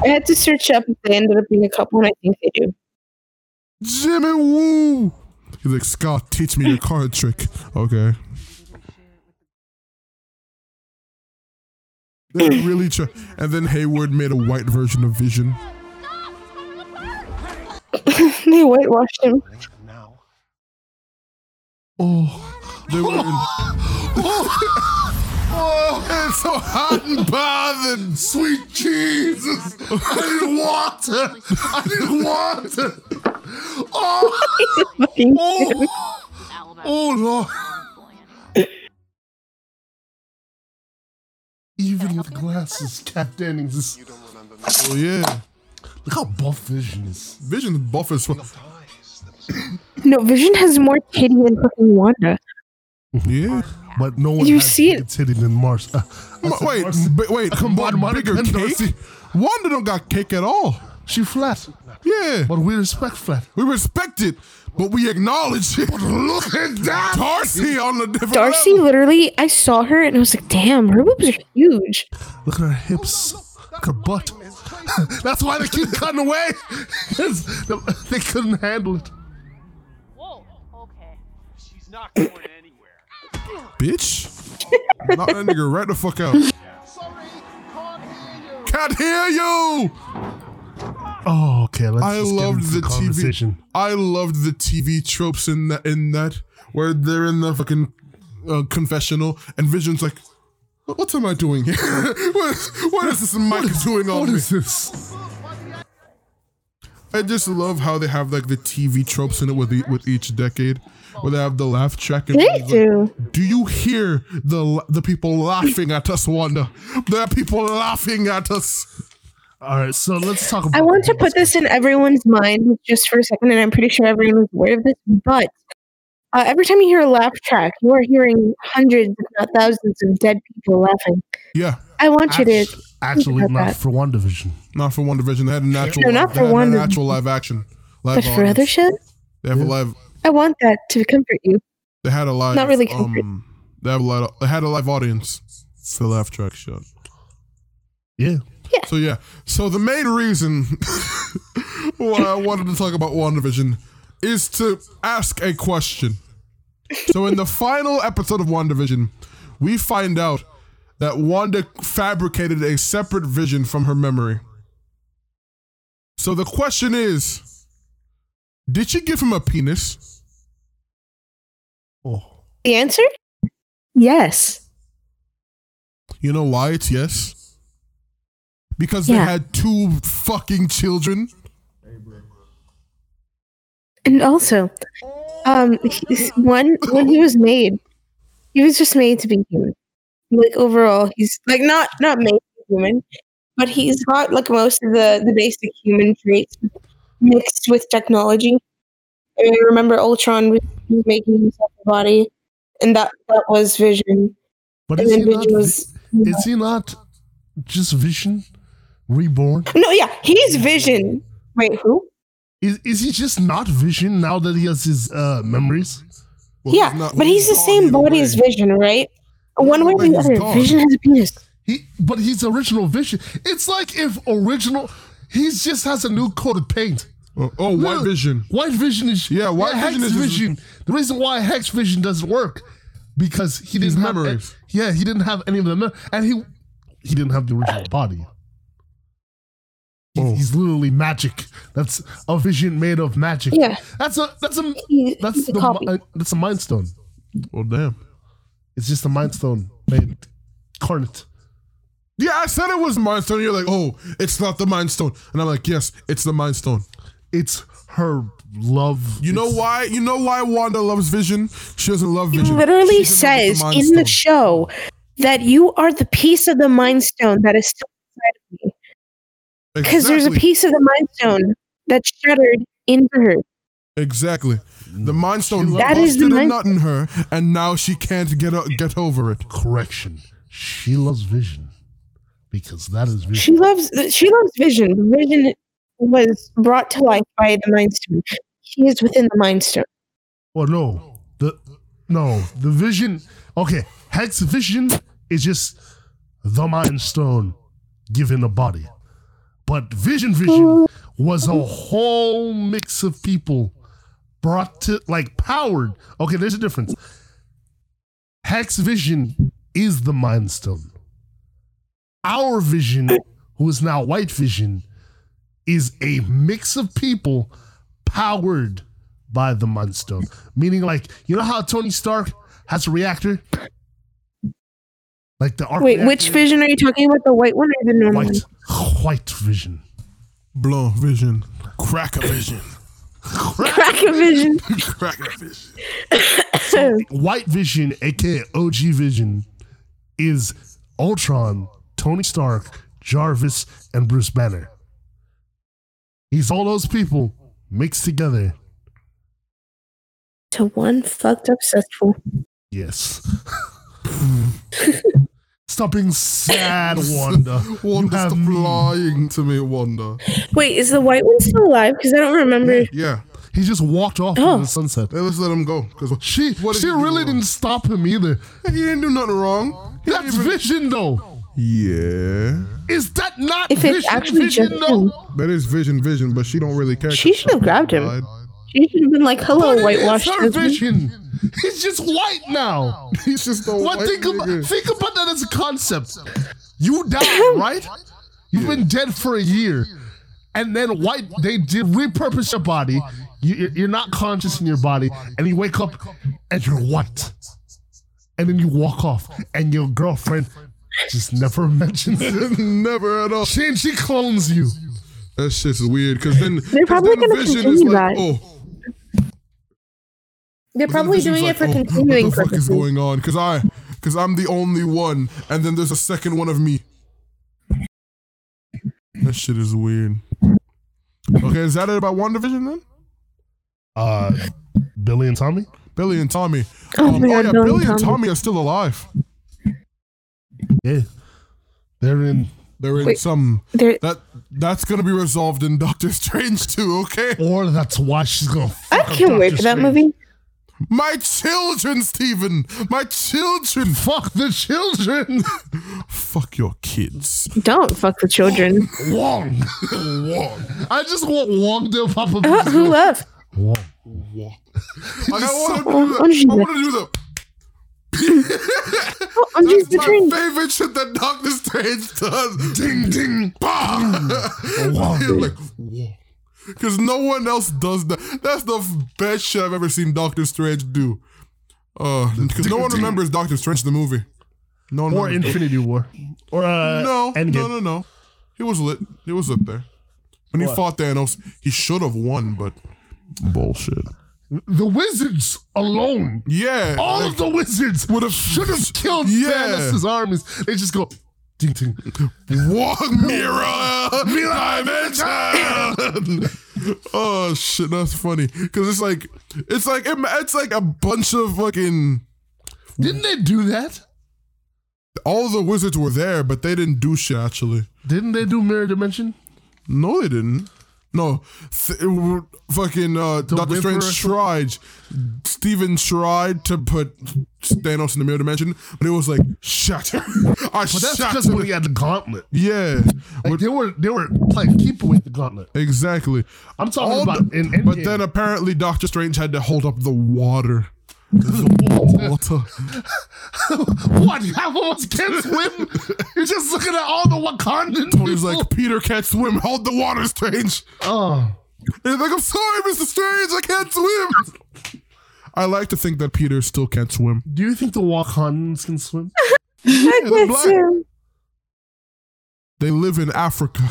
I had to search up if they ended up being a couple, and I think they do. Jimmy Woo. He's like, Scott, teach me your card trick. Okay. They really try, and then Hayward made a white version of Vision. They whitewashed him. Oh, they were. In- oh, it's so hot and bothered. Sweet Jesus, I need water. I need water. Oh, oh, oh Lord. Even with glasses, Cat Dennings is... Oh, yeah. Look how buff Vision is. Vision's buff as well. No, Vision has more titty than fucking Wanda. Yeah. But no one you has see it. titty than Mars. Uh, wait, Mars. B- wait. Combined bigger cake? Darcy. Wanda don't got cake at all. She flat. Yeah. But we respect flat. We respect it. But we acknowledge it. But look at that. Darcy on the different Darcy level. Literally, I saw her and I was like, damn, her boobs are huge. Look at her hips. Look at her butt. That's why they keep cutting away. They couldn't handle it. Whoa, okay. She's not going anywhere. Bitch. Knock that nigga right the fuck out. Sorry, can't hear you. Can't hear you. Oh, okay. Let's I just loved the, the T V. I loved the T V tropes in that, in that where they're in the fucking uh, confessional, and Vision's like, "What, what am I doing here? what, is, what is this mic what, doing on me? What is this?" I just love how they have like the T V tropes in it with the, with each decade, where they have the laugh track. And they do. Like, do you hear the the people laughing at us, Wanda? There are people laughing at us. All right, so let's talk about... I want to put this in everyone's mind just for a second, and I'm pretty sure everyone is aware of this, but uh, every time you hear a laugh track, you are hearing hundreds, if not thousands, of dead people laughing. Yeah. I want Actu- you to... Actually, not that. for WandaVision. Not for WandaVision. They had a natural, no, not for they had a natural live action. Live but audience. For other shows? They have yeah. a live... I want that to comfort you. They had a live... Not really comfort. Um, they, have a live, they had a live audience for the laugh track show. Yeah. Yeah. So yeah, so the main reason why I wanted to talk about WandaVision is to ask a question. So in the final episode of WandaVision, we find out that Wanda fabricated a separate vision from her memory. So the question is, did she give him a penis? Oh. The answer? Yes. You know why it's yes? because yeah. they had two fucking children. And also, um, when when he was made, he was just made to be human. Like overall, he's like not not made to be human, but he's got like most of the, the basic human traits mixed with technology. I mean, remember Ultron was making himself a body, and that, that was Vision. But and is, then he Vision not, was, is yeah. he not just Vision reborn? No, yeah, he's Vision. Wait, who? Is is he just not Vision now that he has his uh, memories? Well, yeah, he's not, but he's, he's the same body as Vision, right? One way or the other, gone. Vision has a penis. He, but he's original Vision. It's like if original, he just has a new coat of paint. Oh, oh no, White Vision. White Vision is yeah. White yeah, Vision Hex is Vision. The reason why Hex Vision doesn't work because he didn't have memories. Yeah, he didn't have any of them, and he he didn't have the original body. Oh. He's literally magic. That's a vision made of magic. Yeah. That's a that's a that's the a that's a mind stone. Oh damn! It's just a mind stone made carnate. Yeah, I said it was mind stone. You're like, oh, it's not the mind stone, and I'm like, yes, it's the mind stone. It's her love. You know why? You know why Wanda loves Vision? She doesn't love Vision. It literally says the in stone. the show that you are the piece of the mind stone that is still inside of me. Because exactly. there's a piece of the Mind Stone that shattered into her. Exactly. The Mind Stone lost a nut in her, and now she can't get o- get over it. Correction. She loves Vision. Because that is Vision. She loves, she loves Vision. Vision was brought to life by the Mind Stone. She is within the Mind Stone. Oh, no. The, no. The Vision... Okay. Hex Vision is just the Mind Stone given a body. But Vision Vision was a whole mix of people brought to, like, powered. Okay, there's a difference. Hex Vision is the Mind Stone. Our Vision, who is now White Vision, is a mix of people powered by the Mind Stone. Meaning, like, you know how Tony Stark has a reactor? Like the arc Wait, reactor? Which Vision are you talking about? The white one or the normal white. one? White Vision, Blue Vision, Cracker Vision, Cracker Vision, Cracker Vision. So White Vision, aka O G Vision, is Ultron, Tony Stark, Jarvis, and Bruce Banner. He's all those people mixed together to one fucked up cesspool. Yes. Stop being sad, Wanda. Wanda, stop lying to me, Wanda. Wait, is the white one still alive? Because I don't remember. Yeah, yeah. He just walked off oh. in the sunset. They just let him go. Because she, she really didn't stop him either. He didn't do nothing wrong. He That's even... Vision, though. Yeah. Is that not if Vision? It's actually Vision, just though? Him. That is Vision, Vision, but she don't really care. She should have grabbed him. Died. She should have been like, hello, but whitewashed. It's her Vision. Me. He's just white now. He's just the what, white think about, think about that as a concept. You died, right? You've been dead for a year. And then white, they did repurpose your body. You, you're not conscious in your body. And you wake up and you're white. And then you walk off. And your girlfriend just never mentions it. Never at all. She, she clones you. That shit's weird. Because then they're probably going to continue like, that. Oh. They're probably doing like, it for oh, continuing purposes. What the fuck purposes. is going on? Because I, because I'm the only one, and then there's a second one of me. That shit is weird. Okay, is that it about WandaVision then? Uh, Billy and Tommy. Billy and Tommy. Oh, um, oh yeah, Billy and Tommy. and Tommy are still alive. Yeah, they're in. They're in Wait, some that that's gonna be resolved in Doctor Strange too. Okay, or that's why she's gonna. Fuck I can't Doctor wait for Strange. that movie. My children, Steven! My children! Fuck the children! Fuck your kids. Don't fuck the children. Wong! Wong! I just want Wong to pop up. Uh, who left? Wong. Wong. I want to do that. I want to do that. That's my drink. favorite shit that Doctor Strange does. Ding, ding, bang! Wong. Like, Wong. Because no one else does that. That's the best shit I've ever seen Doctor Strange do. Because uh, no one remembers Doctor Strange, the movie. No one or remembers. Infinity War. Or uh, no, Endgame. No, no, no. He was lit. He was lit there. When what? He fought Thanos, he should have won, but bullshit. The wizards alone. Yeah. All like, of the wizards would have should have killed yeah. Thanos' armies. They just go ding ding. One mirror dimension. Oh shit, that's funny. Cause it's like it's like it's like a bunch of fucking. Didn't they do that? All the wizards were there, but they didn't do shit actually. Didn't they do mirror dimension? No, they didn't. No, th- it, fucking uh, Doctor Strange tried. Steven tried to put Thanos in the mirror dimension, but it was like shatter. I but that's because when he had the gauntlet. Yeah, like but, they were they were like keep away the gauntlet. Exactly. I'm talking All about the, in Endgame. But then apparently Doctor Strange had to hold up the water. Water. What? Half of us can't swim? You're just looking at all the Wakandan. Tony's people. Like, Peter can't swim. Hold the water, Strange. Oh. He's like, I'm sorry, Mister Strange. I can't swim. I like to think that Peter still can't swim. Do you think the Wakandans can swim? I yeah, can't swim. They live in Africa.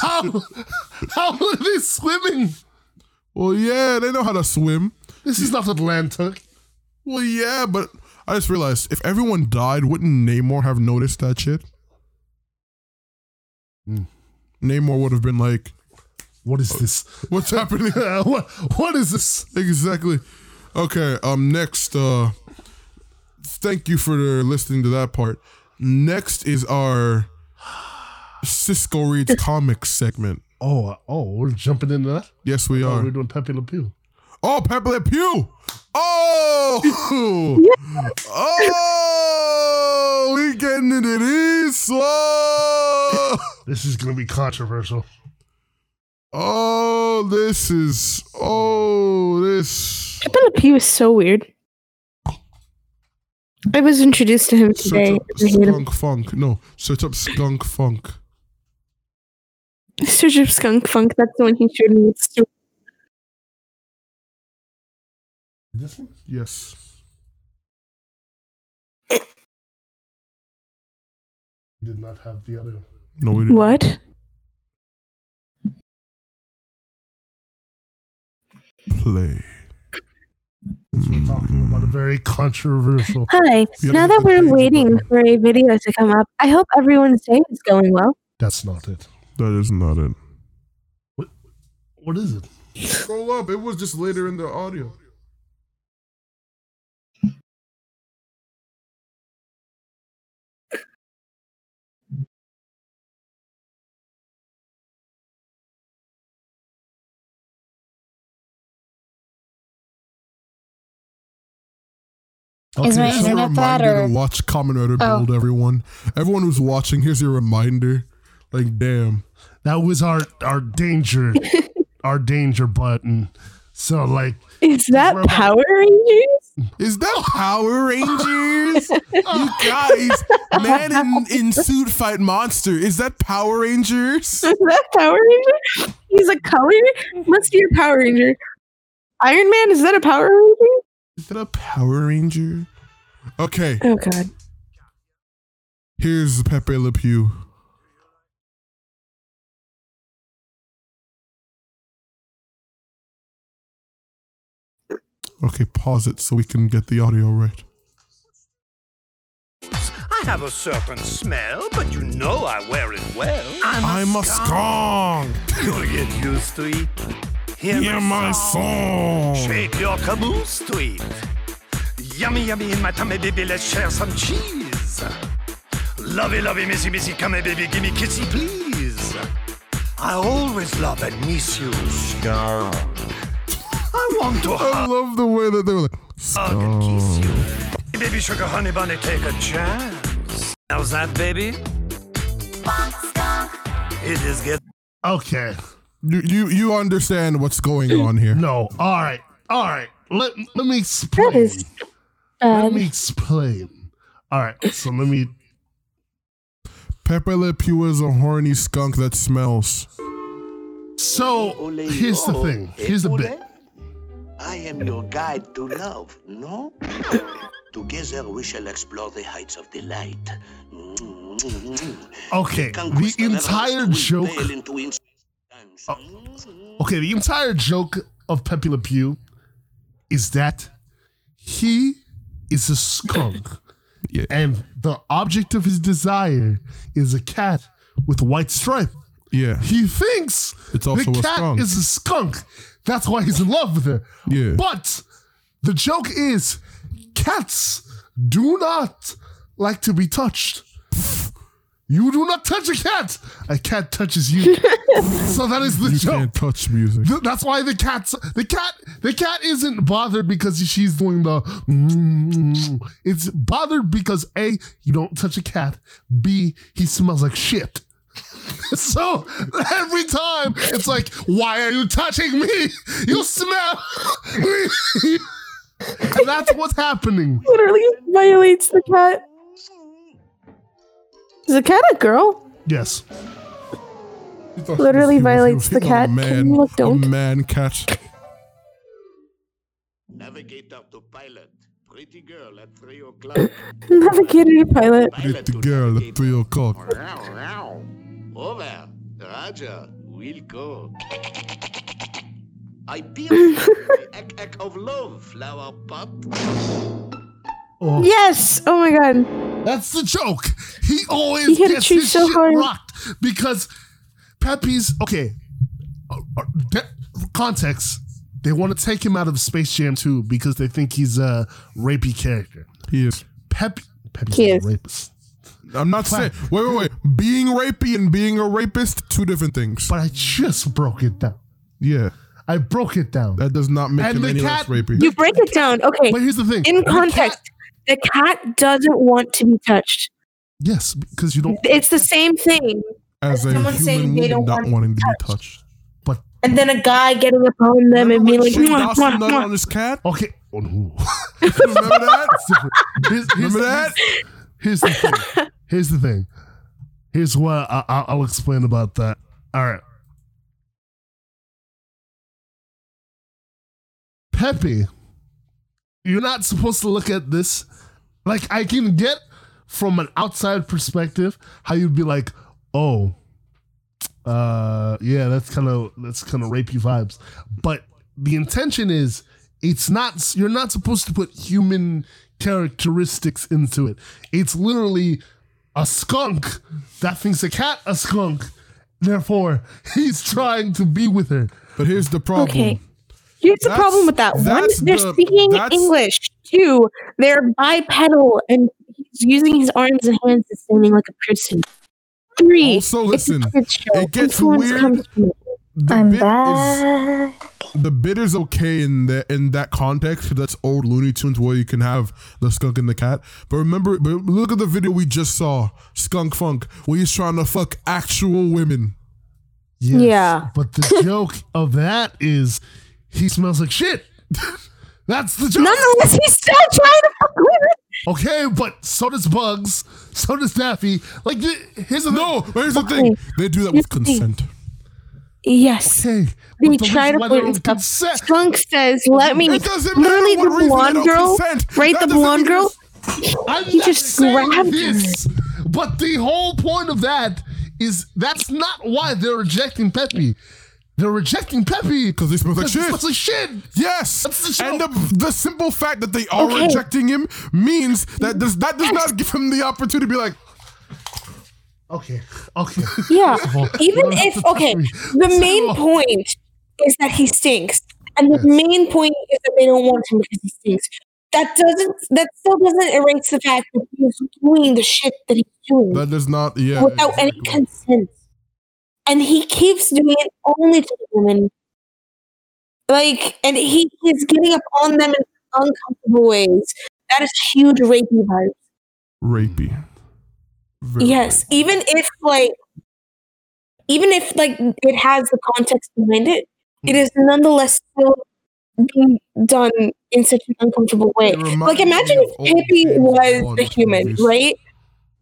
How? How are they swimming? Well, yeah, they know how to swim. This is not Atlanta. Well, yeah, but I just realized if everyone died, wouldn't Namor have noticed that shit? Mm. Namor would have been like, "What is this? What's happening? what, what is this?" Exactly. Okay. Um. Next. Uh. Thank you for listening to that part. Next is our Cisco Reads Comics segment. Oh. Oh. We're jumping into that. Yes, we are. Oh, we're doing Pepe Le Pew. Oh, Pepe Le Pew! Oh! Yes. Oh! We getting into this slow! This is gonna be controversial. Oh, this is... Oh, this... Pepe Le Pew is so weird. I was introduced to him today. Search up Skunk Funk. No, search up Skunk Funk. Search up Skunk Funk. That's the one he showed me. It's stupid. This one? Yes. We did not have the other. No, we didn't. What? Play. We're talking about a very controversial. Hi. Now that we're waiting for a video to come up, I hope everyone's day is going well. That's not it. That is not it. What? What is it? Scroll up. It was just later in the audio. Okay, is my so internet bad or to watch Kamen Rider oh. build everyone? Everyone who's watching, here's your reminder. Like, damn, that was our our danger, our danger button. So, like, is that Power about- Rangers? Is that Power Rangers? You guys, man in, in suit fight monster. Is that Power Rangers? Is that Power Ranger? He's a color. Must be a Power Ranger. Iron Man. Is that a Power Ranger? Is that a Power Ranger? Okay. Oh, God. Here's Pepe Le Pew. Okay, pause it so we can get the audio right. I have a serpent smell, but you know I wear it well. I'm, I'm a skunk. You'll get used to it. Hear, Hear my song. song. Shake your caboose to it. Yummy, yummy in my tummy, baby, let's share some cheese. Lovey, lovey, missy, missy, come here, baby, give me kissy, please. I always love and miss you, skunk. I want to hug. I love the way that they were like, skunk. Hug and kiss you. Baby, sugar, honey, bunny, take a chance. How's that, baby? It is good. Okay. You, you you understand what's going on here? No. All right. All right. Let let me explain. That is bad. Let me explain. All right. So let me. Pepe Le Pew is a horny skunk that smells. So here's the thing. Here's the bit. I am your guide to love. No. Together we shall explore the heights of delight. Mm. Okay, the entire joke. Uh, okay, the entire joke of Pepe Le Pew is that he is a skunk, yeah. and the object of his desire is a cat with white stripes. Yeah, he thinks it's also the cat a skunk. is a skunk. That's why he's in love with her. Yeah, but the joke is cats do not like to be touched. You do not touch a cat. A cat touches you. So that is the you joke. You can't touch music. Th- that's why the cat's the cat the cat isn't bothered because she's doing the. Mm, it's bothered because A, you don't touch a cat. B, he smells like shit. So every time it's like, why are you touching me? You smell me. And that's what's happening. Literally violates the cat. Is the cat a girl? Yes. Literally violates the cat. A man, look, don't. A man cat. Navigator to pilot. Pretty girl at three o'clock. Navigator to pilot. Pretty girl at three o'clock. Over. Roger. We'll go. I peel the egg, egg of love, flower pot. Oh. Yes! Oh my god. That's the joke. He always he gets his so shit hard. rocked because Pepe's... Okay. Context. They want to take him out of Space Jam two because they think he's a rapey character. He is. Pepe, Pepe's he is. a rapist. I'm not saying... Wait, wait, wait. Being rapey and being a rapist, two different things. But I just broke it down. Yeah. I broke it down. That does not make and him any cat, less rapey. You break it down. Okay. But here's the thing. In context... The cat doesn't want to be touched. Yes, because you don't... It's the same thing as, as someone saying they don't want to be touched. touched. But And then a guy getting upon them and being like... Shane Dawson nut on this cat? Okay. Oh, no. Remember that? here's, here's Remember the, that? Here's the thing. Here's the thing. Here's what I, I, I'll explain about that. All right. Pepe... You're not supposed to look at this. Like, I can get from an outside perspective how you'd be like, oh, uh, yeah, that's kind of that's kind of rapey vibes. But the intention is, it's not. You're not supposed to put human characteristics into it. It's literally a skunk that thinks a cat a skunk. Therefore, he's trying to be with her. But here's the problem. Okay. Here's that's, the problem with that. One, they're the, speaking English. Two, they're bipedal and he's using his arms and hands the same thing like a person. Three, also, listen, it gets weird. The I'm bit back. Is, the bit is okay in the in that context. That's old Looney Tunes where you can have the skunk and the cat. But remember, but look at the video we just saw, Skunk Funk, where he's trying to fuck actual women. Yes, yeah. But the joke of that is. He smells like shit. That's the joke. Nonetheless, he's still trying to fuck with it. Okay, but so does Bugs. So does Daffy. Like, here's the no, thing. Here's the thing. They do that here's with consent. Thing. Yes. Okay. They but try to put it up. Skunk says, let me. It doesn't matter literally what the reason blonde girl. Right, that the blonde girl. I'm he just grabbed this. Her. But the whole point of that is that's not why they're rejecting Pepe. They're rejecting Pepe because they smell like shit. Smells like shit. Yes, the and the, the simple fact that they are okay. rejecting him means that does that does not give him the opportunity to be like, okay, okay, yeah. Even if okay, the so, main point is that he stinks, and the yes. main point is that they don't want him because he stinks. That doesn't. That still doesn't erase the fact that he's doing the shit that he's doing. That does not. Yeah, without exactly. any consent. And he keeps doing it only to women. Like, and he is getting up on them in uncomfortable ways. That is huge rapey vibes. Rapey. Very yes. Rapey. Even if, like, even if, like, it has the context behind it, it is nonetheless still being done in such an uncomfortable way. Like, imagine if Pepe was the human, movies. right?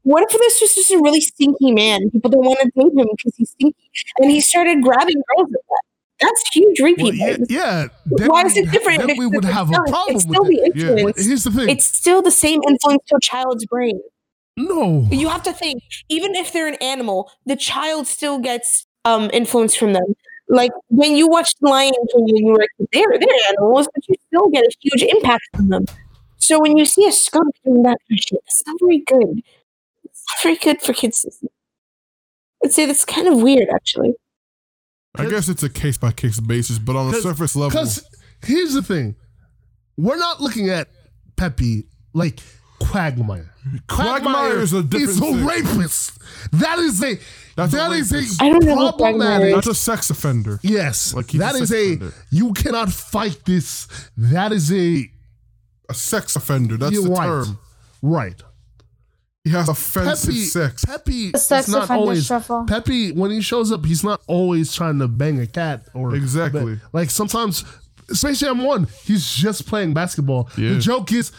What if this was just a really stinky man? People don't want to date him because he's stinky. And he started grabbing girls with that. That's huge repeat. Well, yeah. yeah Why is it different? Then we would have a problem with it. It's still the influence. Yeah. Here's the thing. It's still the same influence to a child's brain. No. You have to think, even if they're an animal, the child still gets um, influence from them. Like, when you watched Lion King, when you were like, they're, they're animals, but you still get a huge impact from them. So when you see a skunk doing that shit, it's not very good. It's not very good for kids. I'd say that's kind of weird, actually. I guess it's a case-by-case basis, but on a surface level... Because here's the thing. We're not looking at Pepe like... Quagmire. Quagmire. Quagmire is a different is a thing. Rapist. That is a that's that a is a I don't problematic. Know that's a sex offender. Yes, like that a is a offender. You cannot fight this. That is a a sex offender. That's the right. term. Right. He has offensive Pepe, sex. Pepe the sex is not always shuffle. Pepe. When he shows up, he's not always trying to bang a cat or exactly bang, like sometimes. Space Jam One, he's just playing basketball. Yeah. The joke is.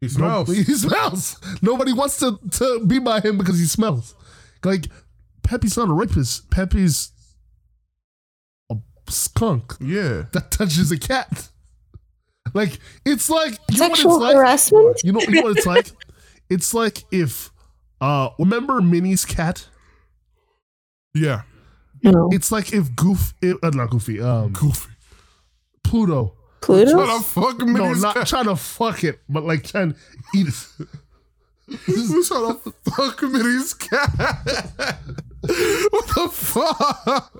He smells. Nobody, he smells. Nobody wants to, to be by him because he smells. Like, Pepe's not a rapist. Pepe's a skunk. Yeah. That touches a cat. Like, it's like... Sexual harassment? You know, you know what it's like? It's like if... Uh, remember Minnie's cat? Yeah. No. It's like if Goof... If, uh, not Goofy. Um, Goofy. Pluto... Pluto? Trying to fuck me. No, not cat. Trying to fuck it, but like trying to eat it. Who's trying to fuck Minnie's cat? What the fuck?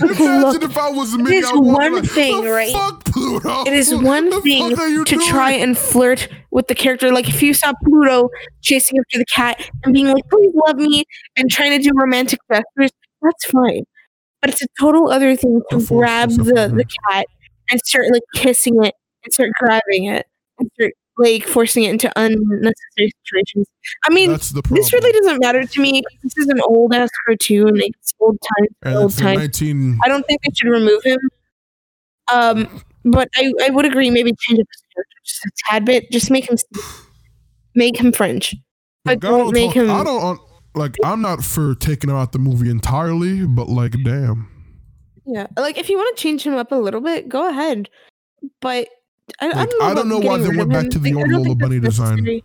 Imagine if I was Minnie. It is one like, thing, right? Fuck Pluto. It is one thing to doing? Try and flirt with the character. Like if you saw Pluto chasing after the cat and being like, please love me, and trying to do romantic gestures, that's fine. But it's a total other thing to grab the, the cat and start like kissing it, and start grabbing it, and start like forcing it into unnecessary situations. I mean, this really doesn't matter to me. This is an old ass cartoon. Like, it's old time, and old time. nineteen I don't think they should remove him. Um, but I, I would agree. Maybe change it just a tad bit. Just make him, make him French. But don't, don't make talk, him. I don't like. I'm not for taking out the movie entirely, but like, damn. Yeah, like if you want to change him up a little bit, go ahead. But I, like, I don't know, I don't know why they went back to the like, old Lola Bunny design.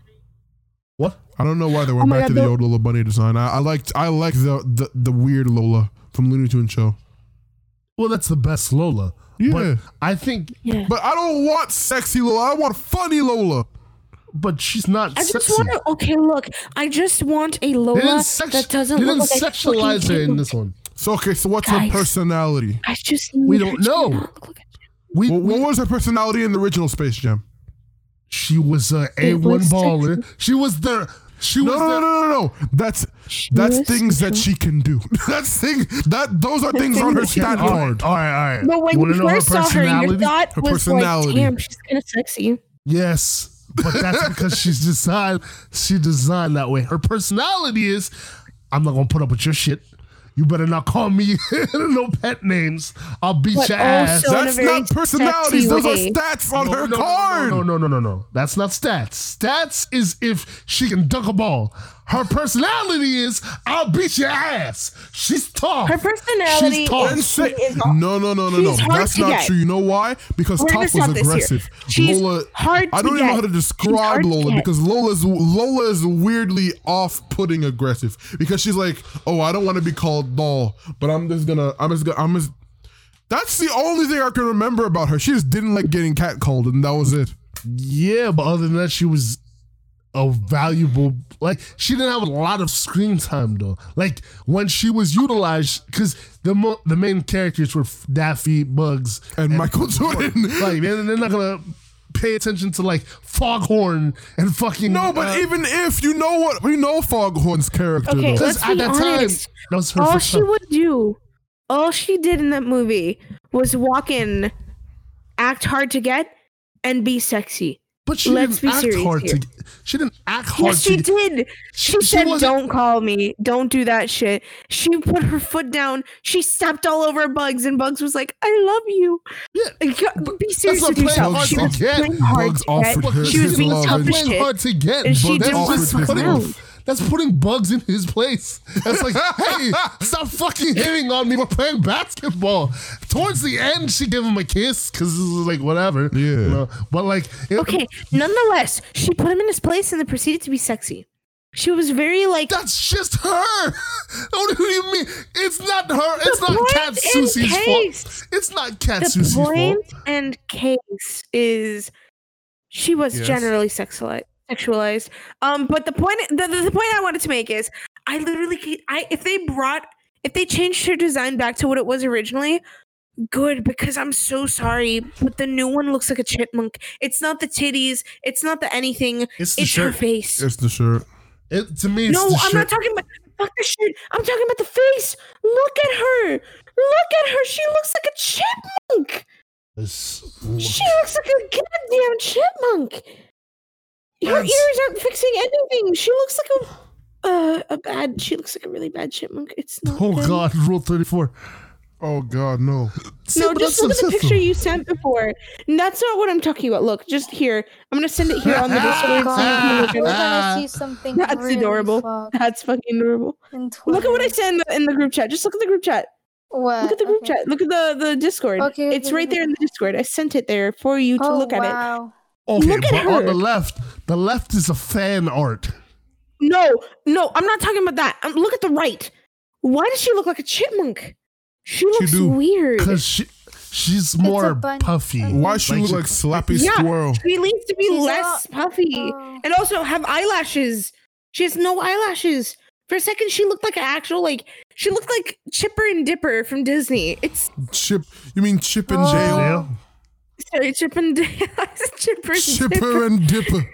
What? I don't know why they went oh back God, to the they'll... old Lola Bunny design. I, I liked, I liked the, the the weird Lola from Looney Tunes show. Well, that's the best Lola. Yeah, but I think. Yeah. But I don't want sexy Lola. I want funny Lola. But she's not I sexy. I just want to. Okay, look, I just want a Lola sex- that doesn't look like. They didn't sexualize her in this one. So okay, so what's Guys, her personality? I just we don't know. Look, look we, well, we, what was her personality in the original Space Jam? She was a A one baller. Sexy. She was the she no, was no, the, no no no no. That's she that's things sexy. That she can do. That's things that those are things, things on her stat card. All right, all right. But when you, you first her saw her, your thought her was like, "Damn, she's kind of sexy." Yes, but that's because she's designed. She designed that way. Her personality is, "I'm not gonna put up with your shit. You better not call me no pet names. I'll beat but your ass." That's not personalities. Those way. Are stats on no, her no, card. No, no, no, no, no, no. That's not stats. Stats is if she can dunk a ball. Her personality is, "I'll beat your ass." She's tough. Her personality She's tough. Is, she is off. No, no, no, no, no. That's not get. True. You know why? Because We're tough was aggressive. She's Lola, hard to I don't get. Even know how to describe Lola to because Lola's Lola is weirdly off-putting aggressive because she's like, "Oh, I don't want to be called doll, but I'm just gonna I'm just gonna I'm just that's the only thing I can remember about her. She just didn't like getting catcalled, and that was it." Yeah, but other than that, she was a valuable like she didn't have a lot of screen time though. Like when she was utilized, because the mo- the main characters were Daffy, Bugs, and, and Michael Jordan. Like they're not gonna pay attention to like Foghorn and fucking no, but uh, even if you know what we know Foghorn's character okay, though. Let's at be that honest. Time, that was her all she time. Would do, all she did in that movie was walk in, act hard to get, and be sexy. But she Let's didn't be act hard here. To get. She didn't act hard yes, she to did. Get. She, she said, wasn't... "Don't call me. Don't do that shit." She put her foot down. She stepped all over Bugs, and Bugs was like, "I love you." Yeah, like, be serious with yourself. She was playing hard to get. She was being tough as shit. Hard to get. And she just was That's putting Bugs in his place. That's like, "Hey, stop fucking hitting on me. We're playing basketball." Towards the end, she gave him a kiss because it was like, whatever. Yeah. You know? But like. It- okay. Nonetheless, she put him in his place and then proceeded to be sexy. She was very like... That's just her. What do you mean? It's not her. It's not Cat Susie's fault. It's not Cat Susie's fault. The point and case is she was yes. generally sexualized. sexualized. Um, but the point, the, the, the point I wanted to make is I literally... I if they brought... If they changed her design back to what it was originally... Good, because I'm so sorry, but the new one looks like a chipmunk. It's not the titties. It's not the anything. It's, the it's shirt. her face. It's the shirt. It, to me, it's no, the I'm shirt. not talking about fuck the shirt. I'm talking about the face. Look at her. Look at her. She looks like a chipmunk. This, she looks like a goddamn chipmunk. Her ears aren't fixing anything. She looks like a uh, a bad. She looks like a really bad chipmunk. It's not. Oh good. God, Rule thirty-four. Oh, God, no. See, no, just look at the picture you sent before. And that's not what I'm talking about. Look, just here. I'm going to send it here on the Discord. We're going to see something That's really adorable. Fuck. That's fucking adorable. Look at what I sent in, in the group chat. Just look at the group chat. What? Look at the group okay. chat. Look at the, the Discord. Okay, it's okay, right okay. there in the Discord. I sent it there for you to oh, look at wow. it. Okay, look at but her. On the left, the left is a fan art. No, no, I'm not talking about that. Um, look at the right. Why does she look like a chipmunk? She looks she weird. Because she, she's more puffy. Why she like look like Slappy yeah, Squirrel? She needs to be she's less not, puffy. Uh, and also have eyelashes. She has no eyelashes. For a second, she looked like an actual, like, she looked like Chipper and Dipper from Disney. It's Chip. You mean Chip and oh. Dale? Sorry, Chip and Dale. Chipper and Chipper and Dipper.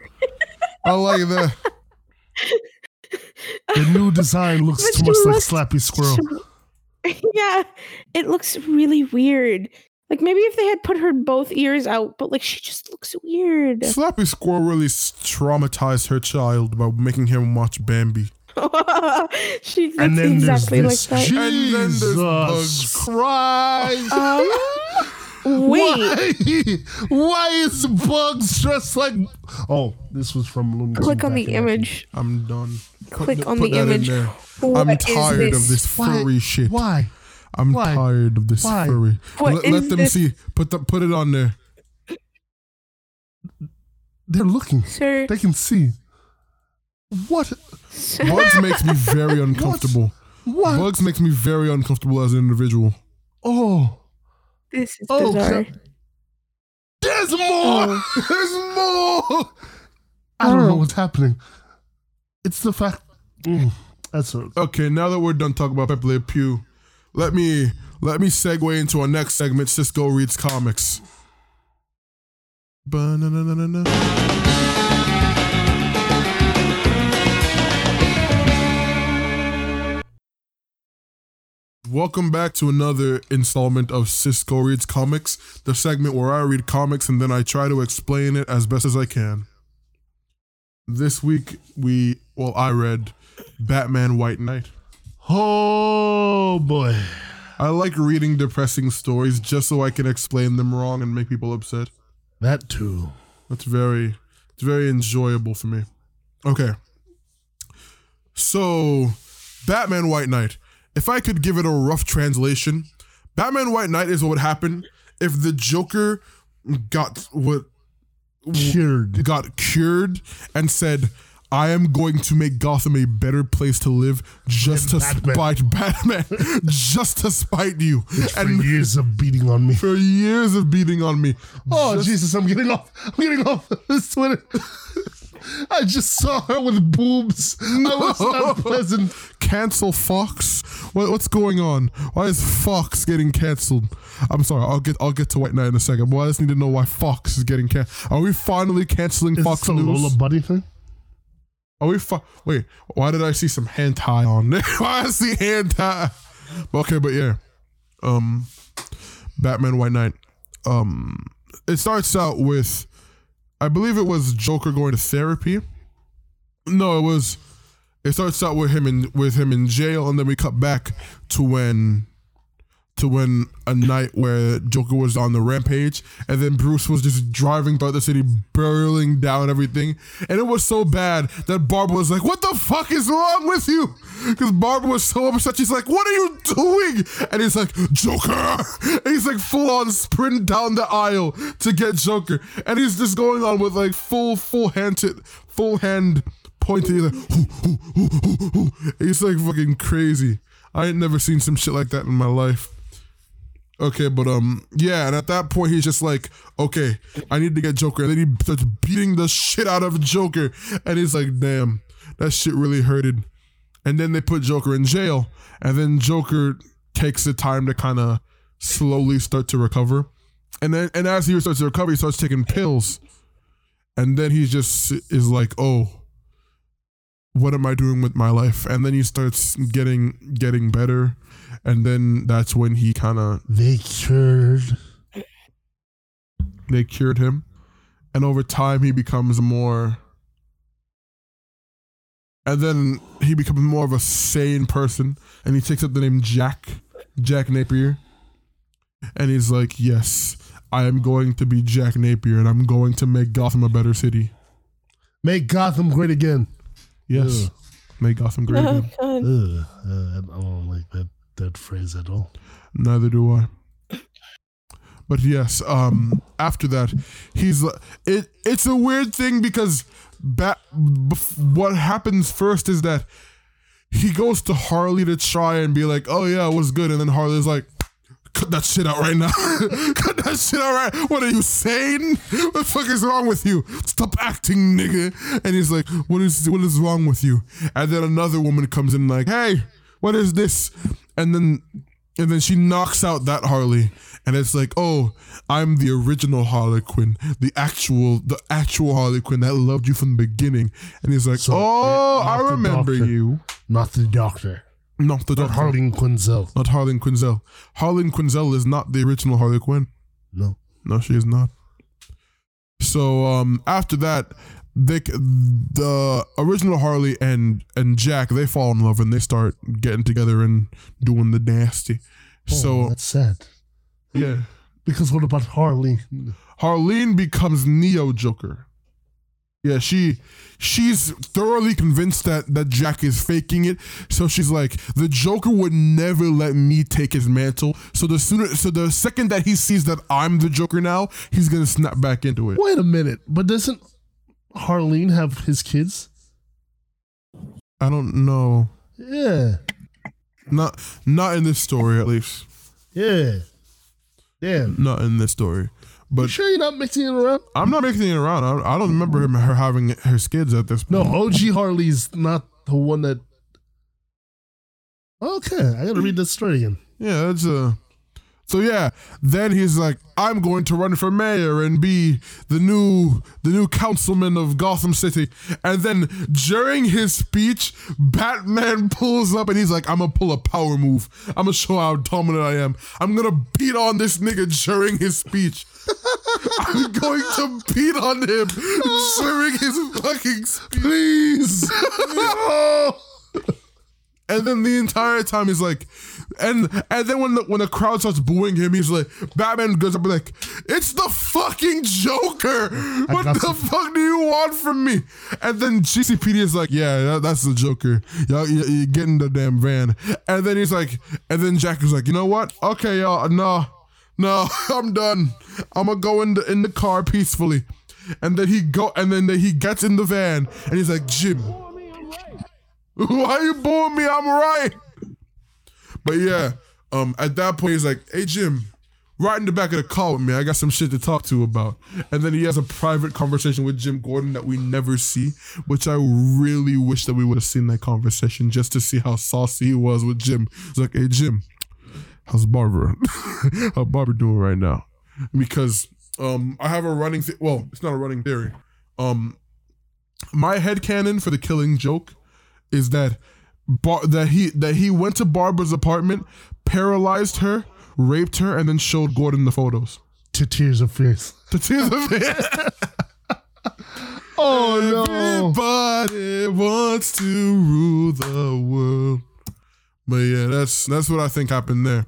I like that. The new design looks but too much like Slappy Squirrel. Ch- Yeah, it looks really weird. Like, maybe if they had put her both ears out, but, like, she just looks weird. Slappy Squirrel really traumatized her child by making him watch Bambi. She looks and then exactly like that. Jesus and then there's Christ! Um, wait. Why? Why is Bugs dressed like... Oh, this was from... Lund- Click on the image. Up. I'm done. Click put, on put the image. I'm tired this? of this furry Why? shit. Why? I'm Why? tired of this Why? furry. Let, let them this? see. Put the, put it on there. They're looking. Sir. They can see. What? Sir. Bugs makes me very uncomfortable. What? Bugs makes me very uncomfortable as an individual. Oh. This is oh, bizarre. God. There's more. Oh. There's more. I don't oh. know what's happening. It's the fact. Mm, that's it. Okay, now that we're done talking about Pepe Le Pew, let me let me segue into our next segment. Cisco Reads Comics. Ba-na-na-na-na. Welcome back to another installment of Cisco Reads Comics, the segment where I read comics and then I try to explain it as best as I can. This week, we, well, I read Batman White Knight. Oh, boy. I like reading depressing stories just so I can explain them wrong and make people upset. That too. That's very, it's very enjoyable for me. Okay. So, Batman White Knight. If I could give it a rough translation, Batman White Knight is what would happen if the Joker got what... Cured. Got cured and said, I am going to make Gotham a better place to live just and to Batman. spite Batman. Just to spite you. It's and for years of beating on me. For years of beating on me. Oh, just, Jesus, I'm getting off. I'm getting off this Twitter. I just saw her with boobs. No, was not pleasant. Cancel Fox? What, what's going on? Why is Fox getting canceled? I'm sorry. I'll get I'll get to White Knight in a second. But I just need to know why Fox is getting canceled. Are we finally canceling is Fox this News? Is this a Lola Bunny thing? Are we fi- Wait. Why did I see some hentai on there? Why I see hentai? Okay, but yeah. Um, Batman White Knight. Um, it starts out with. I believe it was Joker going to therapy. No, it was. It starts out with him in with him in jail, and then we cut back to when, to when a night where Joker was on the rampage, and then Bruce was just driving throughout the city, burling down everything, and it was so bad that Barbara was like, "What the fuck is wrong with you?" Because Barbara was so upset, she's like, "What are you doing?" And he's like, "Joker!" And he's like full on sprint down the aisle to get Joker, and he's just going on with like full full hand to, full hand. pointing. He's like, hoo, hoo, hoo, hoo, hoo. It's like fucking crazy. I ain't never seen some shit like that in my life. Okay, but um, yeah, and at that point, he's just like, okay, I need to get Joker. And then he starts beating the shit out of Joker. And he's like, damn, that shit really hurted. And then they put Joker in jail. And then Joker takes the time to kind of slowly start to recover. And then, and as he starts to recover, he starts taking pills. And then he just is like, oh, what am I doing with my life? And then he starts getting getting better. And then that's when he kind of... They cured. They cured him. And over time, he becomes more... And then he becomes more of a sane person. And he takes up the name Jack. Jack Napier. And he's like, yes, I am going to be Jack Napier. And I'm going to make Gotham a better city. Make Gotham great again. Yes. Ugh. Make Gotham great oh, again. Ugh. Uh, I don't like that. that phrase at all. Neither do I. But yes, um, after that, he's it. It's a weird thing because bat, what happens first is that he goes to Harley to try and be like, "Oh yeah, what's good?" And then Harley's like, "Cut that shit out right now! Cut that shit out right! What are you saying? What the fuck is wrong with you? Stop acting, nigga!" And he's like, "What is what is wrong with you?" And then another woman comes in like, "Hey, what is this?" And then and then she knocks out that Harley. And it's like, oh, I'm the original Harley Quinn. The actual the actual Harley Quinn that loved you from the beginning. And he's like, so, oh, I remember doctor. you. Not the doctor. Not the doctor. Not Harleen Quinzel. Not Harleen Quinzel. Harleen Quinzel is not the original Harley Quinn. No. No, she is not. So um, after that, they, the original Harley and, and Jack, they fall in love and they start getting together and doing the nasty. Oh, so that's sad. Yeah. Because what about Harley? Harleen becomes Neo Joker. Yeah, she she's thoroughly convinced that, that Jack is faking it. So she's like, the Joker would never let me take his mantle. So the sooner, so the second that he sees that I'm the Joker now, he's gonna snap back into it. Wait a minute, but doesn't Harleen have his kids? I don't know. Yeah. Not not in this story, at least. Yeah. Yeah. Not in this story. But you sure you're not mixing it around? I'm not mixing it around. I, I don't remember him her having her kids at this point. No, O G Harley's not the one that... Okay, I gotta read that story again. Yeah, that's a... So yeah, then he's like, I'm going to run for mayor and be the new the new councilman of Gotham City. And then during his speech, Batman pulls up and he's like, I'm gonna pull a power move. I'm gonna show how dominant I am. I'm gonna beat on this nigga during his speech. I'm going to beat on him during his fucking speech. Please. No. And then the entire time he's like, and and then when the, when the crowd starts booing him, he's like, Batman goes up and like, it's the fucking Joker. What the some- fuck do you want from me? And then G C P D is like, yeah, that, that's the Joker. Y'all, you, you get in the damn van. And then he's like, and then Jack is like, you know what? Okay, y'all, no, no, I'm done. I'm gonna go in the in the car peacefully. And then he go, and then he gets in the van, and he's like, Jim. Why you booing me? I'm right. But yeah, um, at that point, he's like, hey, Jim, right in the back of the car with me. I got some shit to talk to you about. And then he has a private conversation with Jim Gordon that we never see, which I really wish that we would have seen that conversation just to see how saucy he was with Jim. He's like, hey, Jim, how's Barbara? How's Barbara doing right now? Because um, I have a running, th- well, it's not a running theory. Um, my headcanon for the killing joke is that Bar- that he that he went to Barbara's apartment, paralyzed her, raped her, and then showed Gordon the photos. To tears of fears. To tears of fears. Oh, everybody no. Everybody wants to rule the world. But yeah, that's that's what I think happened there.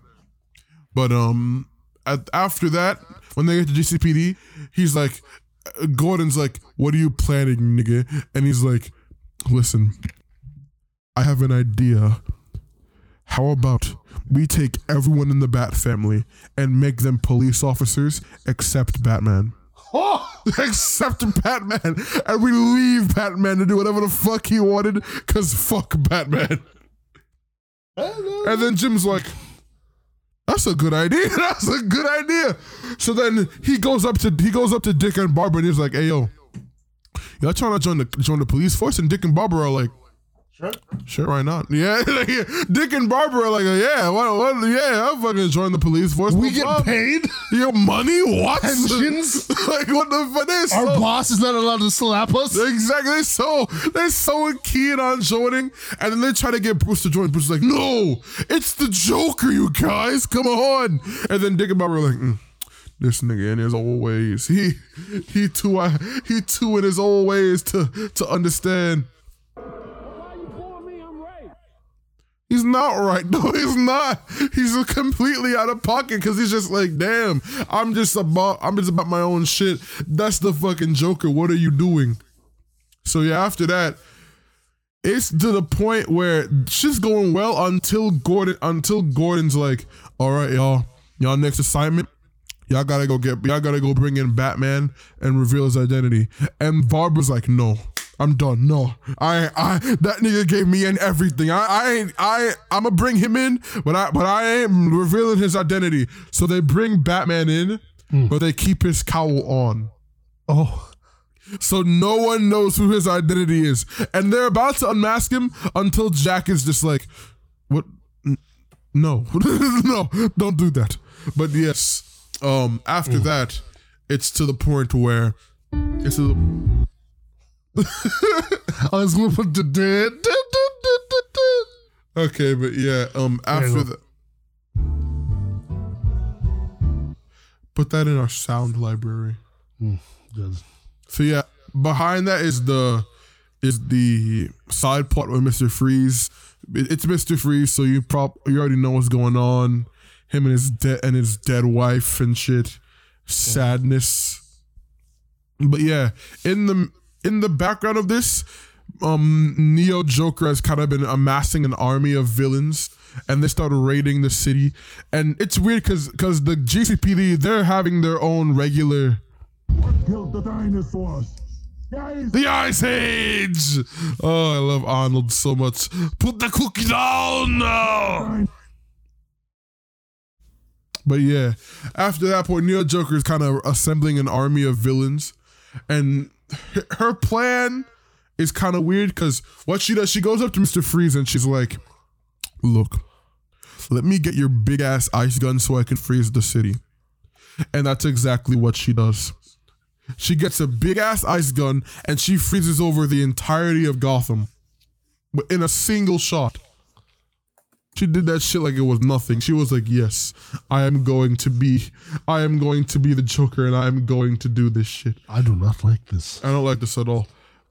But um, at, after that, when they get to G C P D, he's like, Gordon's like, what are you planning, nigga? And he's like, listen, I have an idea. How about we take everyone in the Bat family and make them police officers except Batman? oh, except Batman, and we leave Batman to do whatever the fuck he wanted, cause fuck Batman. And then Jim's like, that's a good idea. That's a good idea. So then he goes up to he goes up to Dick and Barbara, and he's like, "Hey yo, y'all trying to join the join the police force?" And Dick and Barbara are like, "Sure, sure, why not?" Yeah, Dick and Barbara are like, "Yeah, what, what, yeah, I'll fucking join the police force. We get Bob. paid your money, what pensions? Like what the fuck? Is Our so, boss is not allowed to slap us." Exactly. So they're so keen on joining, and then they try to get Bruce to join. Bruce is like, "No, it's the Joker, you guys, come on!" And then Dick and Barbara are like, mm. This nigga in his old ways. He he too uh, he too in his old ways to to understand. Why you calling me? I'm right. He's not right though. He's not. He's completely out of pocket because he's just like, damn. I'm just about I'm just about my own shit. That's the fucking Joker. What are you doing? So yeah, after that, it's to the point where shit's going well until Gordon until Gordon's like, all right, y'all, y'all next assignment. Y'all gotta go get. Y'all gotta go bring in Batman and reveal his identity. And Barbara's like, "No, I'm done. No, I, I, that nigga gave me in everything. I, I, ain't, I, I'ma bring him in, but I, but I am revealing his identity." So they bring Batman in, mm. but they keep his cowl on. Oh. So no one knows who his identity is, and they're about to unmask him until Jack is just like, "What? No, no, don't do that." But yes. Um, after mm. that, it's to the point where it's to the I was gonna put the dead. Okay, but yeah, um after that, put that in our sound library. Mm, good. So yeah, behind that is the is the side plot with Mister Freeze. It's Mister Freeze, so you prop you already know what's going on. Him and his dead and his dead wife and shit, sadness. But yeah, in the in the background of this, um, Neo Joker has kind of been amassing an army of villains, and they start raiding the city. And it's weird because because the G C P D, they're having their own regular. What killed the dinosaurs? The Ice Age. Oh, I love Arnold so much. Put the cookie down now. But yeah, after that point, Neo Joker is kind of assembling an army of villains, and her plan is kind of weird because what she does, she goes up to Mister Freeze and she's like, "Look, let me get your big ass ice gun so I can freeze the city," and that's exactly what she does. She gets a big ass ice gun and she freezes over the entirety of Gotham in a single shot. She did that shit like it was nothing. She was like, "Yes, I am going to be, I am going to be the Joker, and I am going to do this shit." I do not like this. I don't like this at all.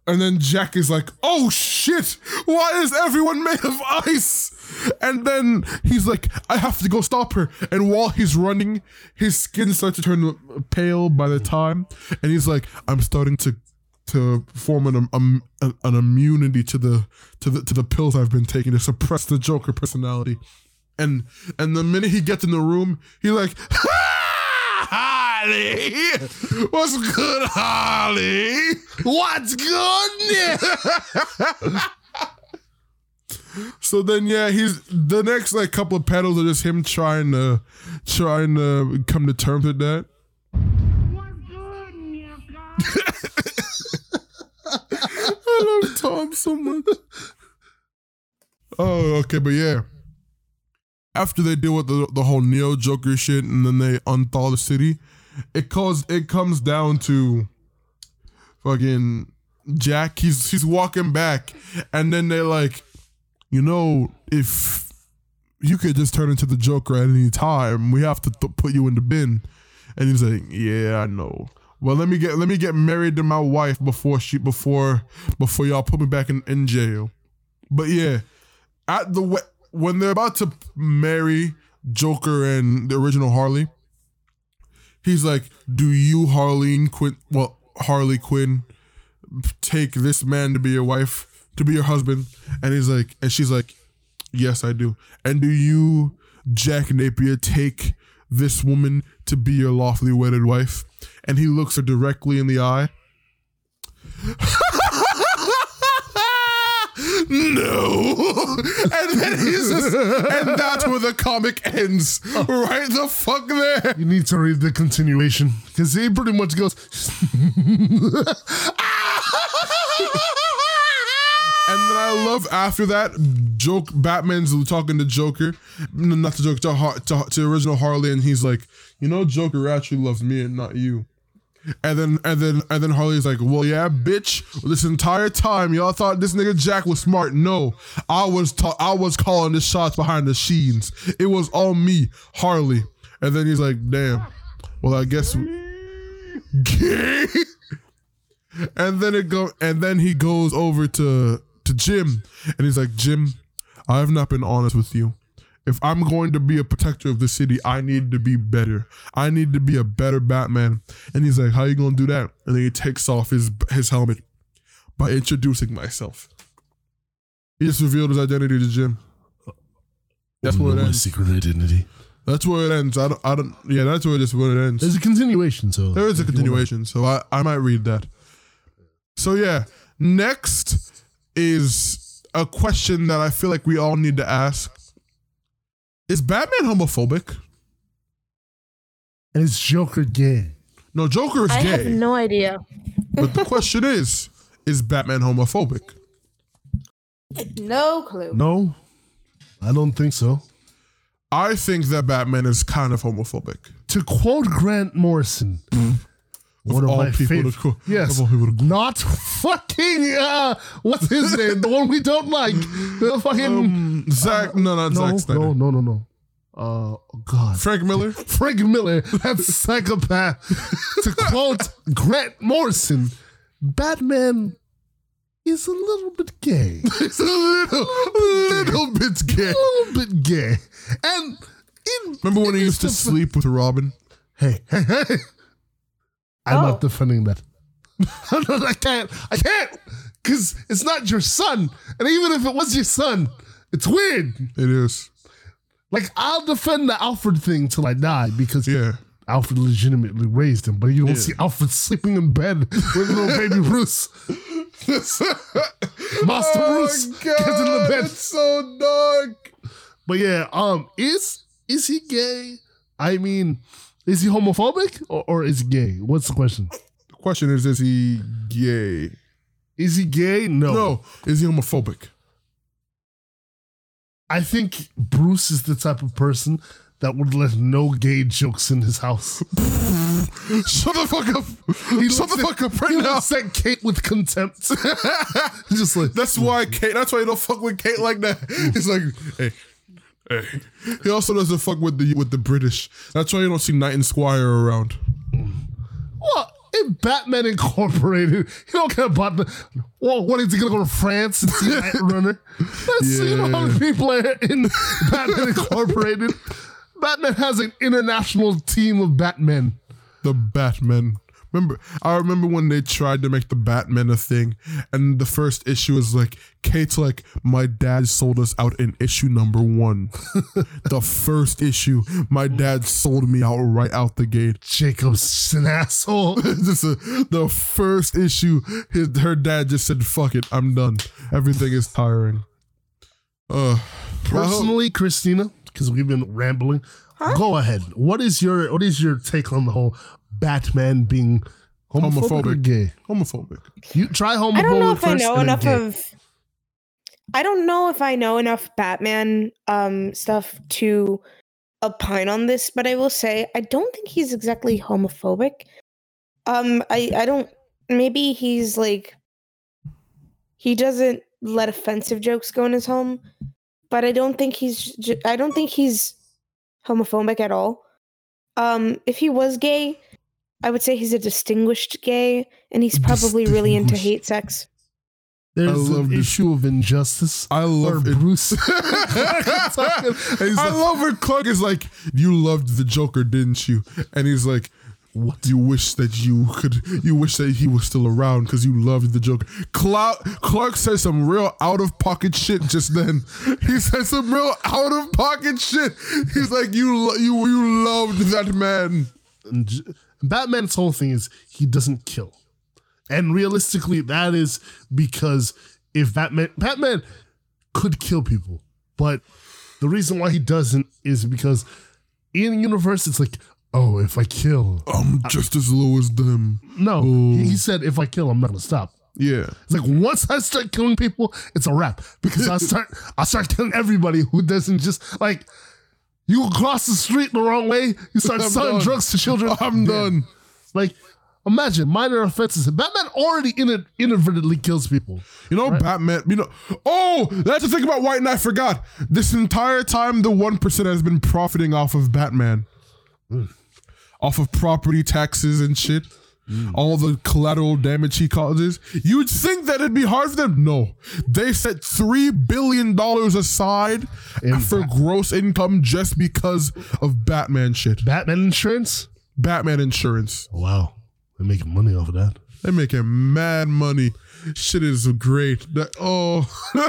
And then Jack is like, "Oh shit! Why is everyone made of ice?" And then he's like, "I have to go stop her." And while he's running, his skin starts to turn pale by the time, and he's like, "I'm starting to." to form an, um, an an immunity to the to the to the pills I've been taking to suppress the Joker personality," and and the minute he gets in the room, he's like, "Ha, Holly, what's good, Holly? What's good?" So then, yeah, he's the next like couple of pedals are just him trying to trying to come to terms with that. What's good, I love Tom so much. Oh, okay, but yeah. After they deal with the, the whole Neo Joker shit, and then they unthaw the city, it cause it comes down to fucking Jack. He's he's walking back, and then they're like, "You know, if you could just turn into the Joker at any time, we have to th- put you in the bin." And he's like, "Yeah, I know. Well, let me get let me get married to my wife before she before before y'all put me back in, in jail." But yeah, at the when they're about to marry Joker and the original Harley, he's like, "Do you, Harleen Quinn? Well, Harley Quinn, take this man to be your wife, to be your husband?" And he's like, and she's like, "Yes, I do." "And do you, Jack Napier, take this woman to be your lawfully wedded wife?" and he looks her directly in the eye. No. And then he's just, and that's where the comic ends. Oh. Right the fuck there. You need to read the continuation, because he pretty much goes And then I love after that, joke Batman's talking to Joker, not to Joker, to, to, to original Harley, and he's like, you know, Joker actually loves me and not you. And then and then and then Harley's like, well, yeah, bitch. This entire time, y'all thought this nigga Jack was smart. No, I was ta- I was calling the shots behind the scenes. It was all me, Harley. And then he's like, damn. Well, I guess. Gay. And then it go. And then he goes over to to Jim, and he's like, Jim, I have not been honest with you. If I'm going to be a protector of the city, I need to be better. I need to be a better Batman. And he's like, how you gonna do that? And then he takes off his his helmet by introducing myself. He just revealed his identity to Jim. That's where it ends. My secret identity. That's where it ends. I don't. I don't. Yeah, that's where it is. Where it ends. There's a continuation. So there is a continuation. So I, I might read that. So yeah, next is a question that I feel like we all need to ask. Is Batman homophobic? And is Joker gay? No, Joker is I gay. I have no idea. But the question is, is Batman homophobic? No clue. No, I don't think so. I think that Batman is kind of homophobic. To quote Grant Morrison, one of, of my favorite. Co- yes, of all people to- not fucking. Uh, what's his name? The one we don't like. The fucking um, Zach. Uh, no, not no, Zach Snyder. No, no, no, no. Uh, oh God. Frank Miller. Frank Miller. That psychopath. To quote Grant Morrison, Batman is a little bit gay. He's a little, little bit gay. A little bit gay. And in, remember when he used to f- sleep with Robin? Hey, hey, hey. I'm oh. not defending that. I can't. I can't. Because it's not your son. And even if it was your son, it's weird. It is. Like, I'll defend the Alfred thing till I die because yeah. Alfred legitimately raised him. But you don't yeah. see Alfred sleeping in bed with little baby Bruce. Master oh Bruce God, gets in the bed. It's so dark. But yeah, um, is is he gay? I mean... Is he homophobic or, or is he gay? What's the question? The question is, is he gay? Is he gay? No. No. Is he homophobic? I think Bruce is the type of person that would let no gay jokes in his house. Shut the fuck up. He Shut the at, fuck up right he now. He sent Kate with contempt. Just like, that's why Kate, that's why you don't fuck with Kate like that. He's like, hey. Hey. He also doesn't fuck with the with the British. That's why you don't see Knight and Squire around. Well, in Batman Incorporated, you don't care about the. Well, what is he gonna go to France and see Knight Runner? That's yeah. You know how many people are in Batman Incorporated. Batman has an international team of Batmen. The Batman. Remember, I remember when they tried to make the Batman a thing, and the first issue is like, Kate's like, my dad sold us out in issue number one. The first issue, my dad sold me out right out the gate. Jacob's an asshole. Just a, the first issue, his, her dad just said, fuck it, I'm done. Everything is tiring. Uh, Personally, hope- Christina, because we've been rambling, huh? Go ahead. What is your What is your take on the whole... Batman being homophobic, homophobic or gay? Homophobic. You try homophobic. I don't know if I know enough of. I don't know if I know enough Batman um, stuff to opine on this, but I will say I don't think he's exactly homophobic. Um, I I don't. Maybe he's like he doesn't let offensive jokes go in his home, but I don't think he's. I don't think he's homophobic at all. Um, if he was gay. I would say he's a distinguished gay, and he's probably really into hate sex. There's an this. issue of injustice. I love it. Bruce. I like, love when Clark is like, you loved the Joker, didn't you? And he's like, what? You wish that you could, you wish that he was still around because you loved the Joker. Cla- Clark says some real out of pocket shit just then. He says some real out of pocket shit. He's like, you, lo- you, you loved that man. And j- Batman's whole thing is he doesn't kill. And realistically, that is because if Batman, Batman could kill people, but the reason why he doesn't is because in the universe, it's like, oh, if I kill, I'm just I, as low as them. No, oh. he said, if I kill, I'm not going to stop. Yeah. It's like, once I start killing people, it's a wrap because I start, I start killing everybody who doesn't just like, you cross the street the wrong way, you start I'm selling done. drugs to children. I'm yeah. done. Like, imagine minor offenses. Batman already in- inadvertently kills people. You know, right? Batman, you know, oh, that's the thing about White Knight. I forgot. This entire time, the one percent has been profiting off of Batman, mm. off of property taxes and shit, mm. all the collateral damage he causes. You'd think that it'd be hard for them. No. They set three billion dollars aside in for Batman. gross income just because of Batman shit. Batman insurance? Batman insurance. Wow. They're making money off of that. They're making mad money. Shit is great. That, oh,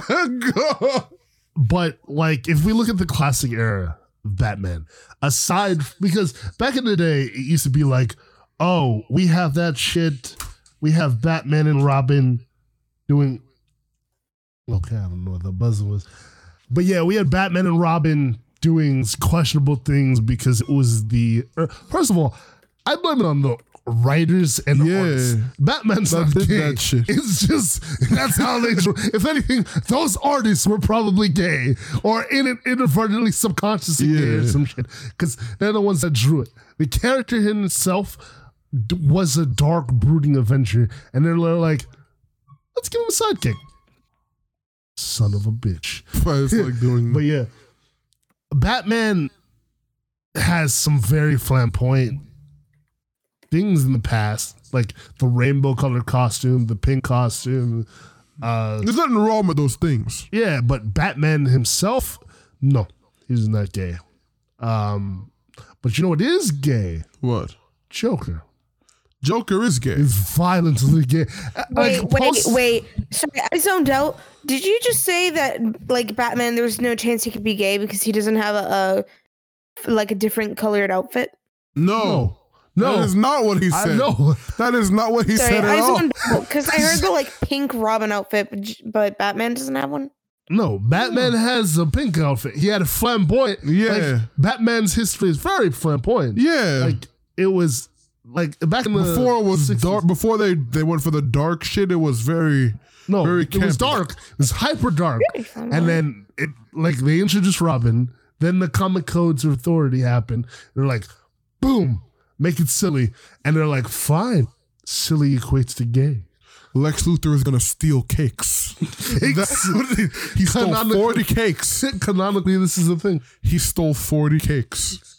God. But, like, if we look at the classic era of Batman, aside, because back in the day, it used to be like, oh, we have that shit. We have Batman and Robin doing, okay, I don't know what the buzzer was. But, yeah, we had Batman and Robin doing questionable things because it was the, first of all, I blame it on the writers and yeah. artists. Batman's not gay. That shit. It's just, that's how they, if anything, those artists were probably gay or in inadvertently subconsciously yeah. gay or some shit because they're the ones that drew it. The character himself was a dark, brooding adventure, and they're like, let's give him a sidekick. Son of a bitch. It's like doing- but yeah, Batman has some very flamboyant things in the past, like the rainbow colored costume, the pink costume. Uh, There's nothing wrong with those things. Yeah, but Batman himself, no, he's not gay. Um, but you know what is gay? What? Joker. Joker is gay. He's violently gay. Wait, like, wait, post- wait. Sorry, I zoned out. Did you just say that, like, Batman, there was no chance he could be gay because he doesn't have a, a like, a different colored outfit? No. no. No, that is not what he said. I know. That is not what he Sorry, said at I all. Because I heard the like pink Robin outfit, but Batman doesn't have one. No, Batman no. has a pink outfit. He had a flamboyant. Yeah, like, Batman's history is very flamboyant. Yeah, like it was like back in the before it was sixties. Dark. Before they, they went for the dark shit, it was very no, very campy. It was dark. It was hyper dark. Really? And then it like they introduced Robin. Then the comic codes of authority happened. They're like, boom. Make it silly. And they're like, fine. Silly equates to gay. Lex Luthor is going to steal cakes. cakes? He, he stole forty cakes. Canonically, this is the thing. He stole forty cakes.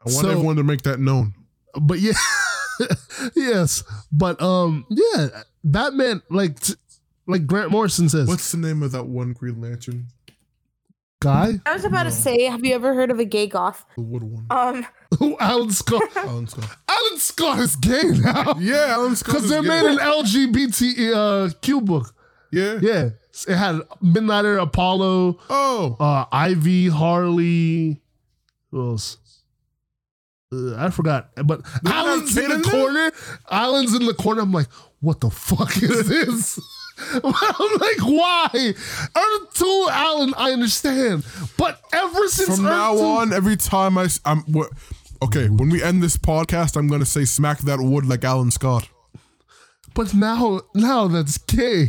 I want so, everyone to make that known. But yeah. yes. But um, yeah. Batman, like t- like Grant Morrison says. What's the name of that one Green Lantern guy? I was about no. to say, have you ever heard of a gay goth? The wood one. Um, oh, Alan Scott. Alan Scott. Alan Scott is gay now. Yeah, Alan Scott is gay. Because they made an L G B T Q uh, book. Yeah. Yeah. It had Midnighter, Apollo, oh, uh, Ivy, Harley. Who else? Uh, I forgot. But They're Alan's in the corner. Alan's in the corner. I'm like, what the fuck is this? I'm like, why? Earth two, Alan, I understand. But ever since From Earth now two- on, every time I... I'm, okay, when we end this podcast, I'm going to say smack that wood like Alan Scott. But now, now that's gay.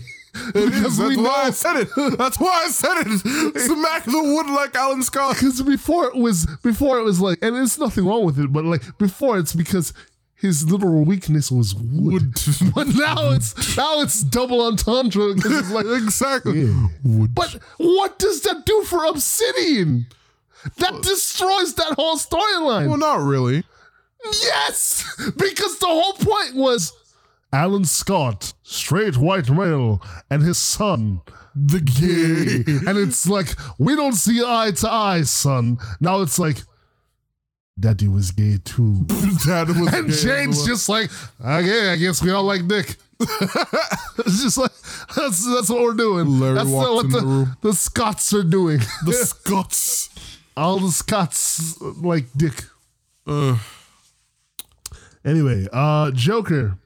It is. That's know. why I said it. That's why I said it. Smack the wood like Alan Scott. Because before it was, before it was like... And there's nothing wrong with it, but like before it's because... His literal weakness was wood. wood. But now it's now it's double entendre. It's like, exactly. Yeah. Wood. But what does that do for Obsidian? That well, destroys that whole storyline. Well, not really. Yes! Because the whole point was Alan Scott, straight white male, and his son, the gay. And it's like, we don't see eye to eye, son. Now it's like, Daddy was gay too. Dad was and gay Jane's just like, okay, I guess we all like dick. It's just like that's that's what we're doing. Larry that's not what the, the, the Scots are doing. The Scots, all the Scots like dick. Uh, Anyway, uh, Joker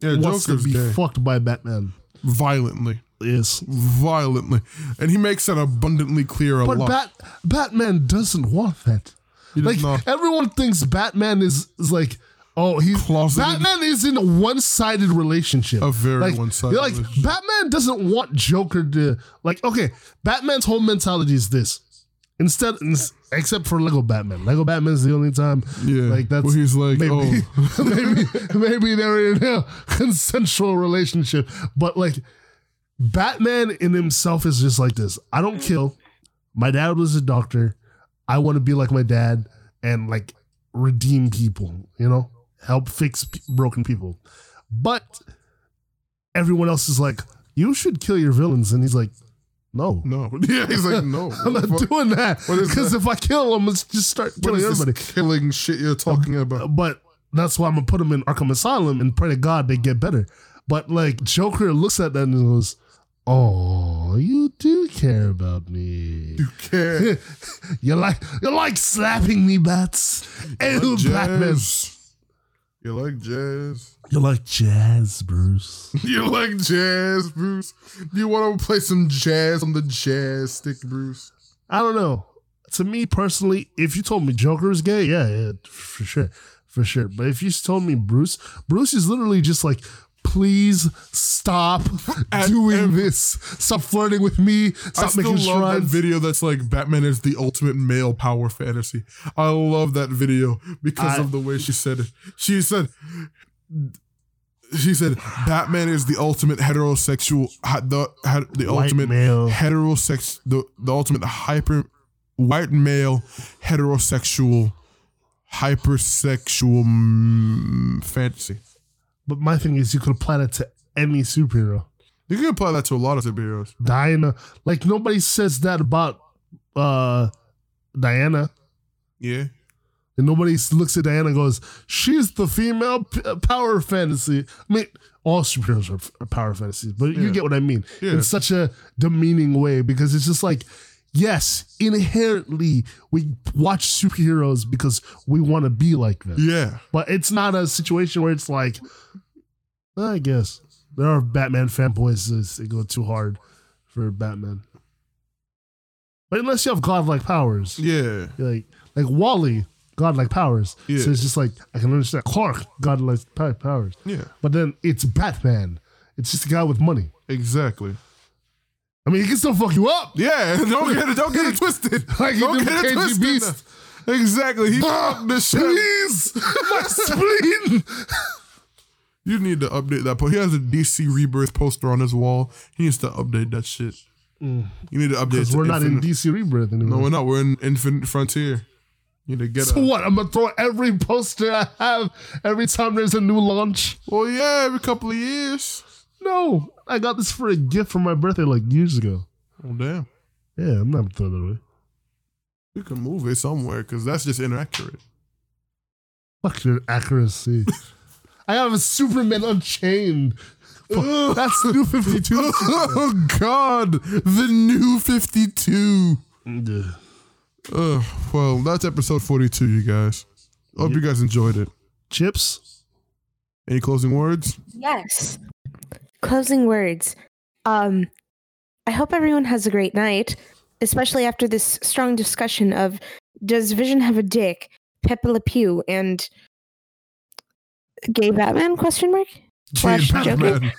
yeah, wants Joker's to be gay. fucked by Batman. Violently. Yes. Violently. And he makes that abundantly clear a but lot. But Bat- Batman doesn't want that. He like, does not. Everyone thinks Batman is, is like... Oh, he's closeted. Batman is in a one-sided relationship. A very like, one-sided like, relationship. Batman doesn't want Joker to... Like, okay, Batman's whole mentality is this. Instead, except for Lego Batman. Lego Batman's the only time... Yeah, like that's where he's like, maybe, oh. maybe, maybe they're in a consensual relationship. But, like, Batman in himself is just like this. I don't kill. My dad was a doctor. I want to be like my dad and, like, redeem people, you know? Help fix p- broken people. But everyone else is like, you should kill your villains. And he's like, no. No. Yeah, he's like, no. I'm not fuck? doing that. Because if I kill them, let's just start killing what is everybody. This killing shit you're talking uh, about. But that's why I'm going to put them in Arkham Asylum and pray to God they get better. But like Joker looks at that and goes, oh, you do care about me. You care. you like you like slapping me, bats. Hey, Batman. You like jazz? You like jazz, Bruce. You like jazz, Bruce? Do you want to play some jazz on the jazz stick, Bruce? I don't know. To me, personally, if you told me Joker is gay, yeah, yeah, for sure. For sure. But if you told me Bruce, Bruce is literally just like, please stop At doing M- this. Stop flirting with me. Stop I still making love shrines. That video that's like Batman is the ultimate male power fantasy. I love that video because I, of the way she said it. She said, she said, Batman is the ultimate heterosexual, the, the ultimate male. heterosex, the, the ultimate hyper white male heterosexual hypersexual mm, fantasy. But my thing is, you could apply that to any superhero. You can apply that to a lot of superheroes. Diana. Like, nobody says that about uh, Diana. Yeah. And nobody looks at Diana and goes, she's the female p- power fantasy. I mean, all superheroes are f- power fantasies, but yeah. you get what I mean. Yeah. In such a demeaning way, because it's just like, yes, inherently, we watch superheroes because we want to be like them. Yeah. But it's not a situation where it's like, I guess. There are Batman fanboys that go too hard for Batman. But unless you have godlike powers. Yeah. Like, like Wally, godlike powers. Yeah. So it's just like, I can understand. Clark, godlike powers. Yeah. But then it's Batman. It's just a guy with money. Exactly. I mean, he can still fuck you up. Yeah, don't get it, don't get it twisted. Like don't he get it twisted. Beast. Exactly. He fucked the shit. Please, my spleen. You need to update that. He has a D C Rebirth poster on his wall. He needs to update that shit. Mm. You need to update. Because we're Infinite. Not in D C Rebirth anymore. No, we're not. We're in Infinite Frontier. You need to get. So a, what? I'm gonna throw every poster I have every time there's a new launch. Well, yeah, every couple of years. No, I got this for a gift for my birthday like years ago. Oh, damn. Yeah, I'm not throwing it away. You can move it somewhere because that's just inaccurate. Fuck your accuracy. I have a Superman Unchained. Oh, that's the new fifty-two. Oh, God. The new fifty-two. Yeah. Uh, well, that's episode forty-two, you guys. I hope yep. you guys enjoyed it. Chips? Any closing words? Yes. Closing words. Um, I hope everyone has a great night, especially after this strong discussion of does Vision have a dick, Pepe Le Pew, and gay Batman? Question mark. Gay Batman.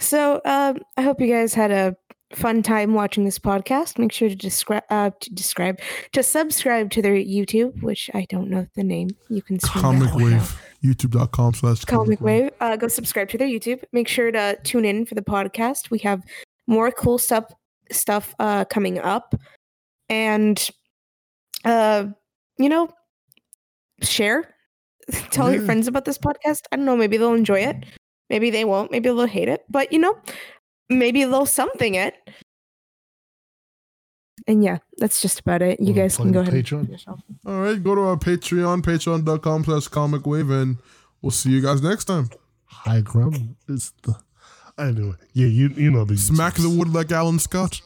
So um, I hope you guys had a fun time watching this podcast. Make sure to describe uh, to describe to subscribe to their YouTube, which I don't know the name. You can Comic Wave. YouTube.com slash Comic Wave. Uh, go subscribe to their YouTube. Make sure to tune in for the podcast. We have more cool stuff stuff uh, coming up, and uh, you know, share, tell yeah. your friends about this podcast. I don't know. Maybe they'll enjoy it. Maybe they won't. Maybe they'll hate it. But you know, maybe they'll something it. And yeah, that's just about it. You we'll guys can go ahead Patreon. And yourself. All right, go to our Patreon, patreon.com slash comic wave, and we'll see you guys next time. High ground is the... Anyway, yeah, you you know these. Smack the wood like Alan Scott.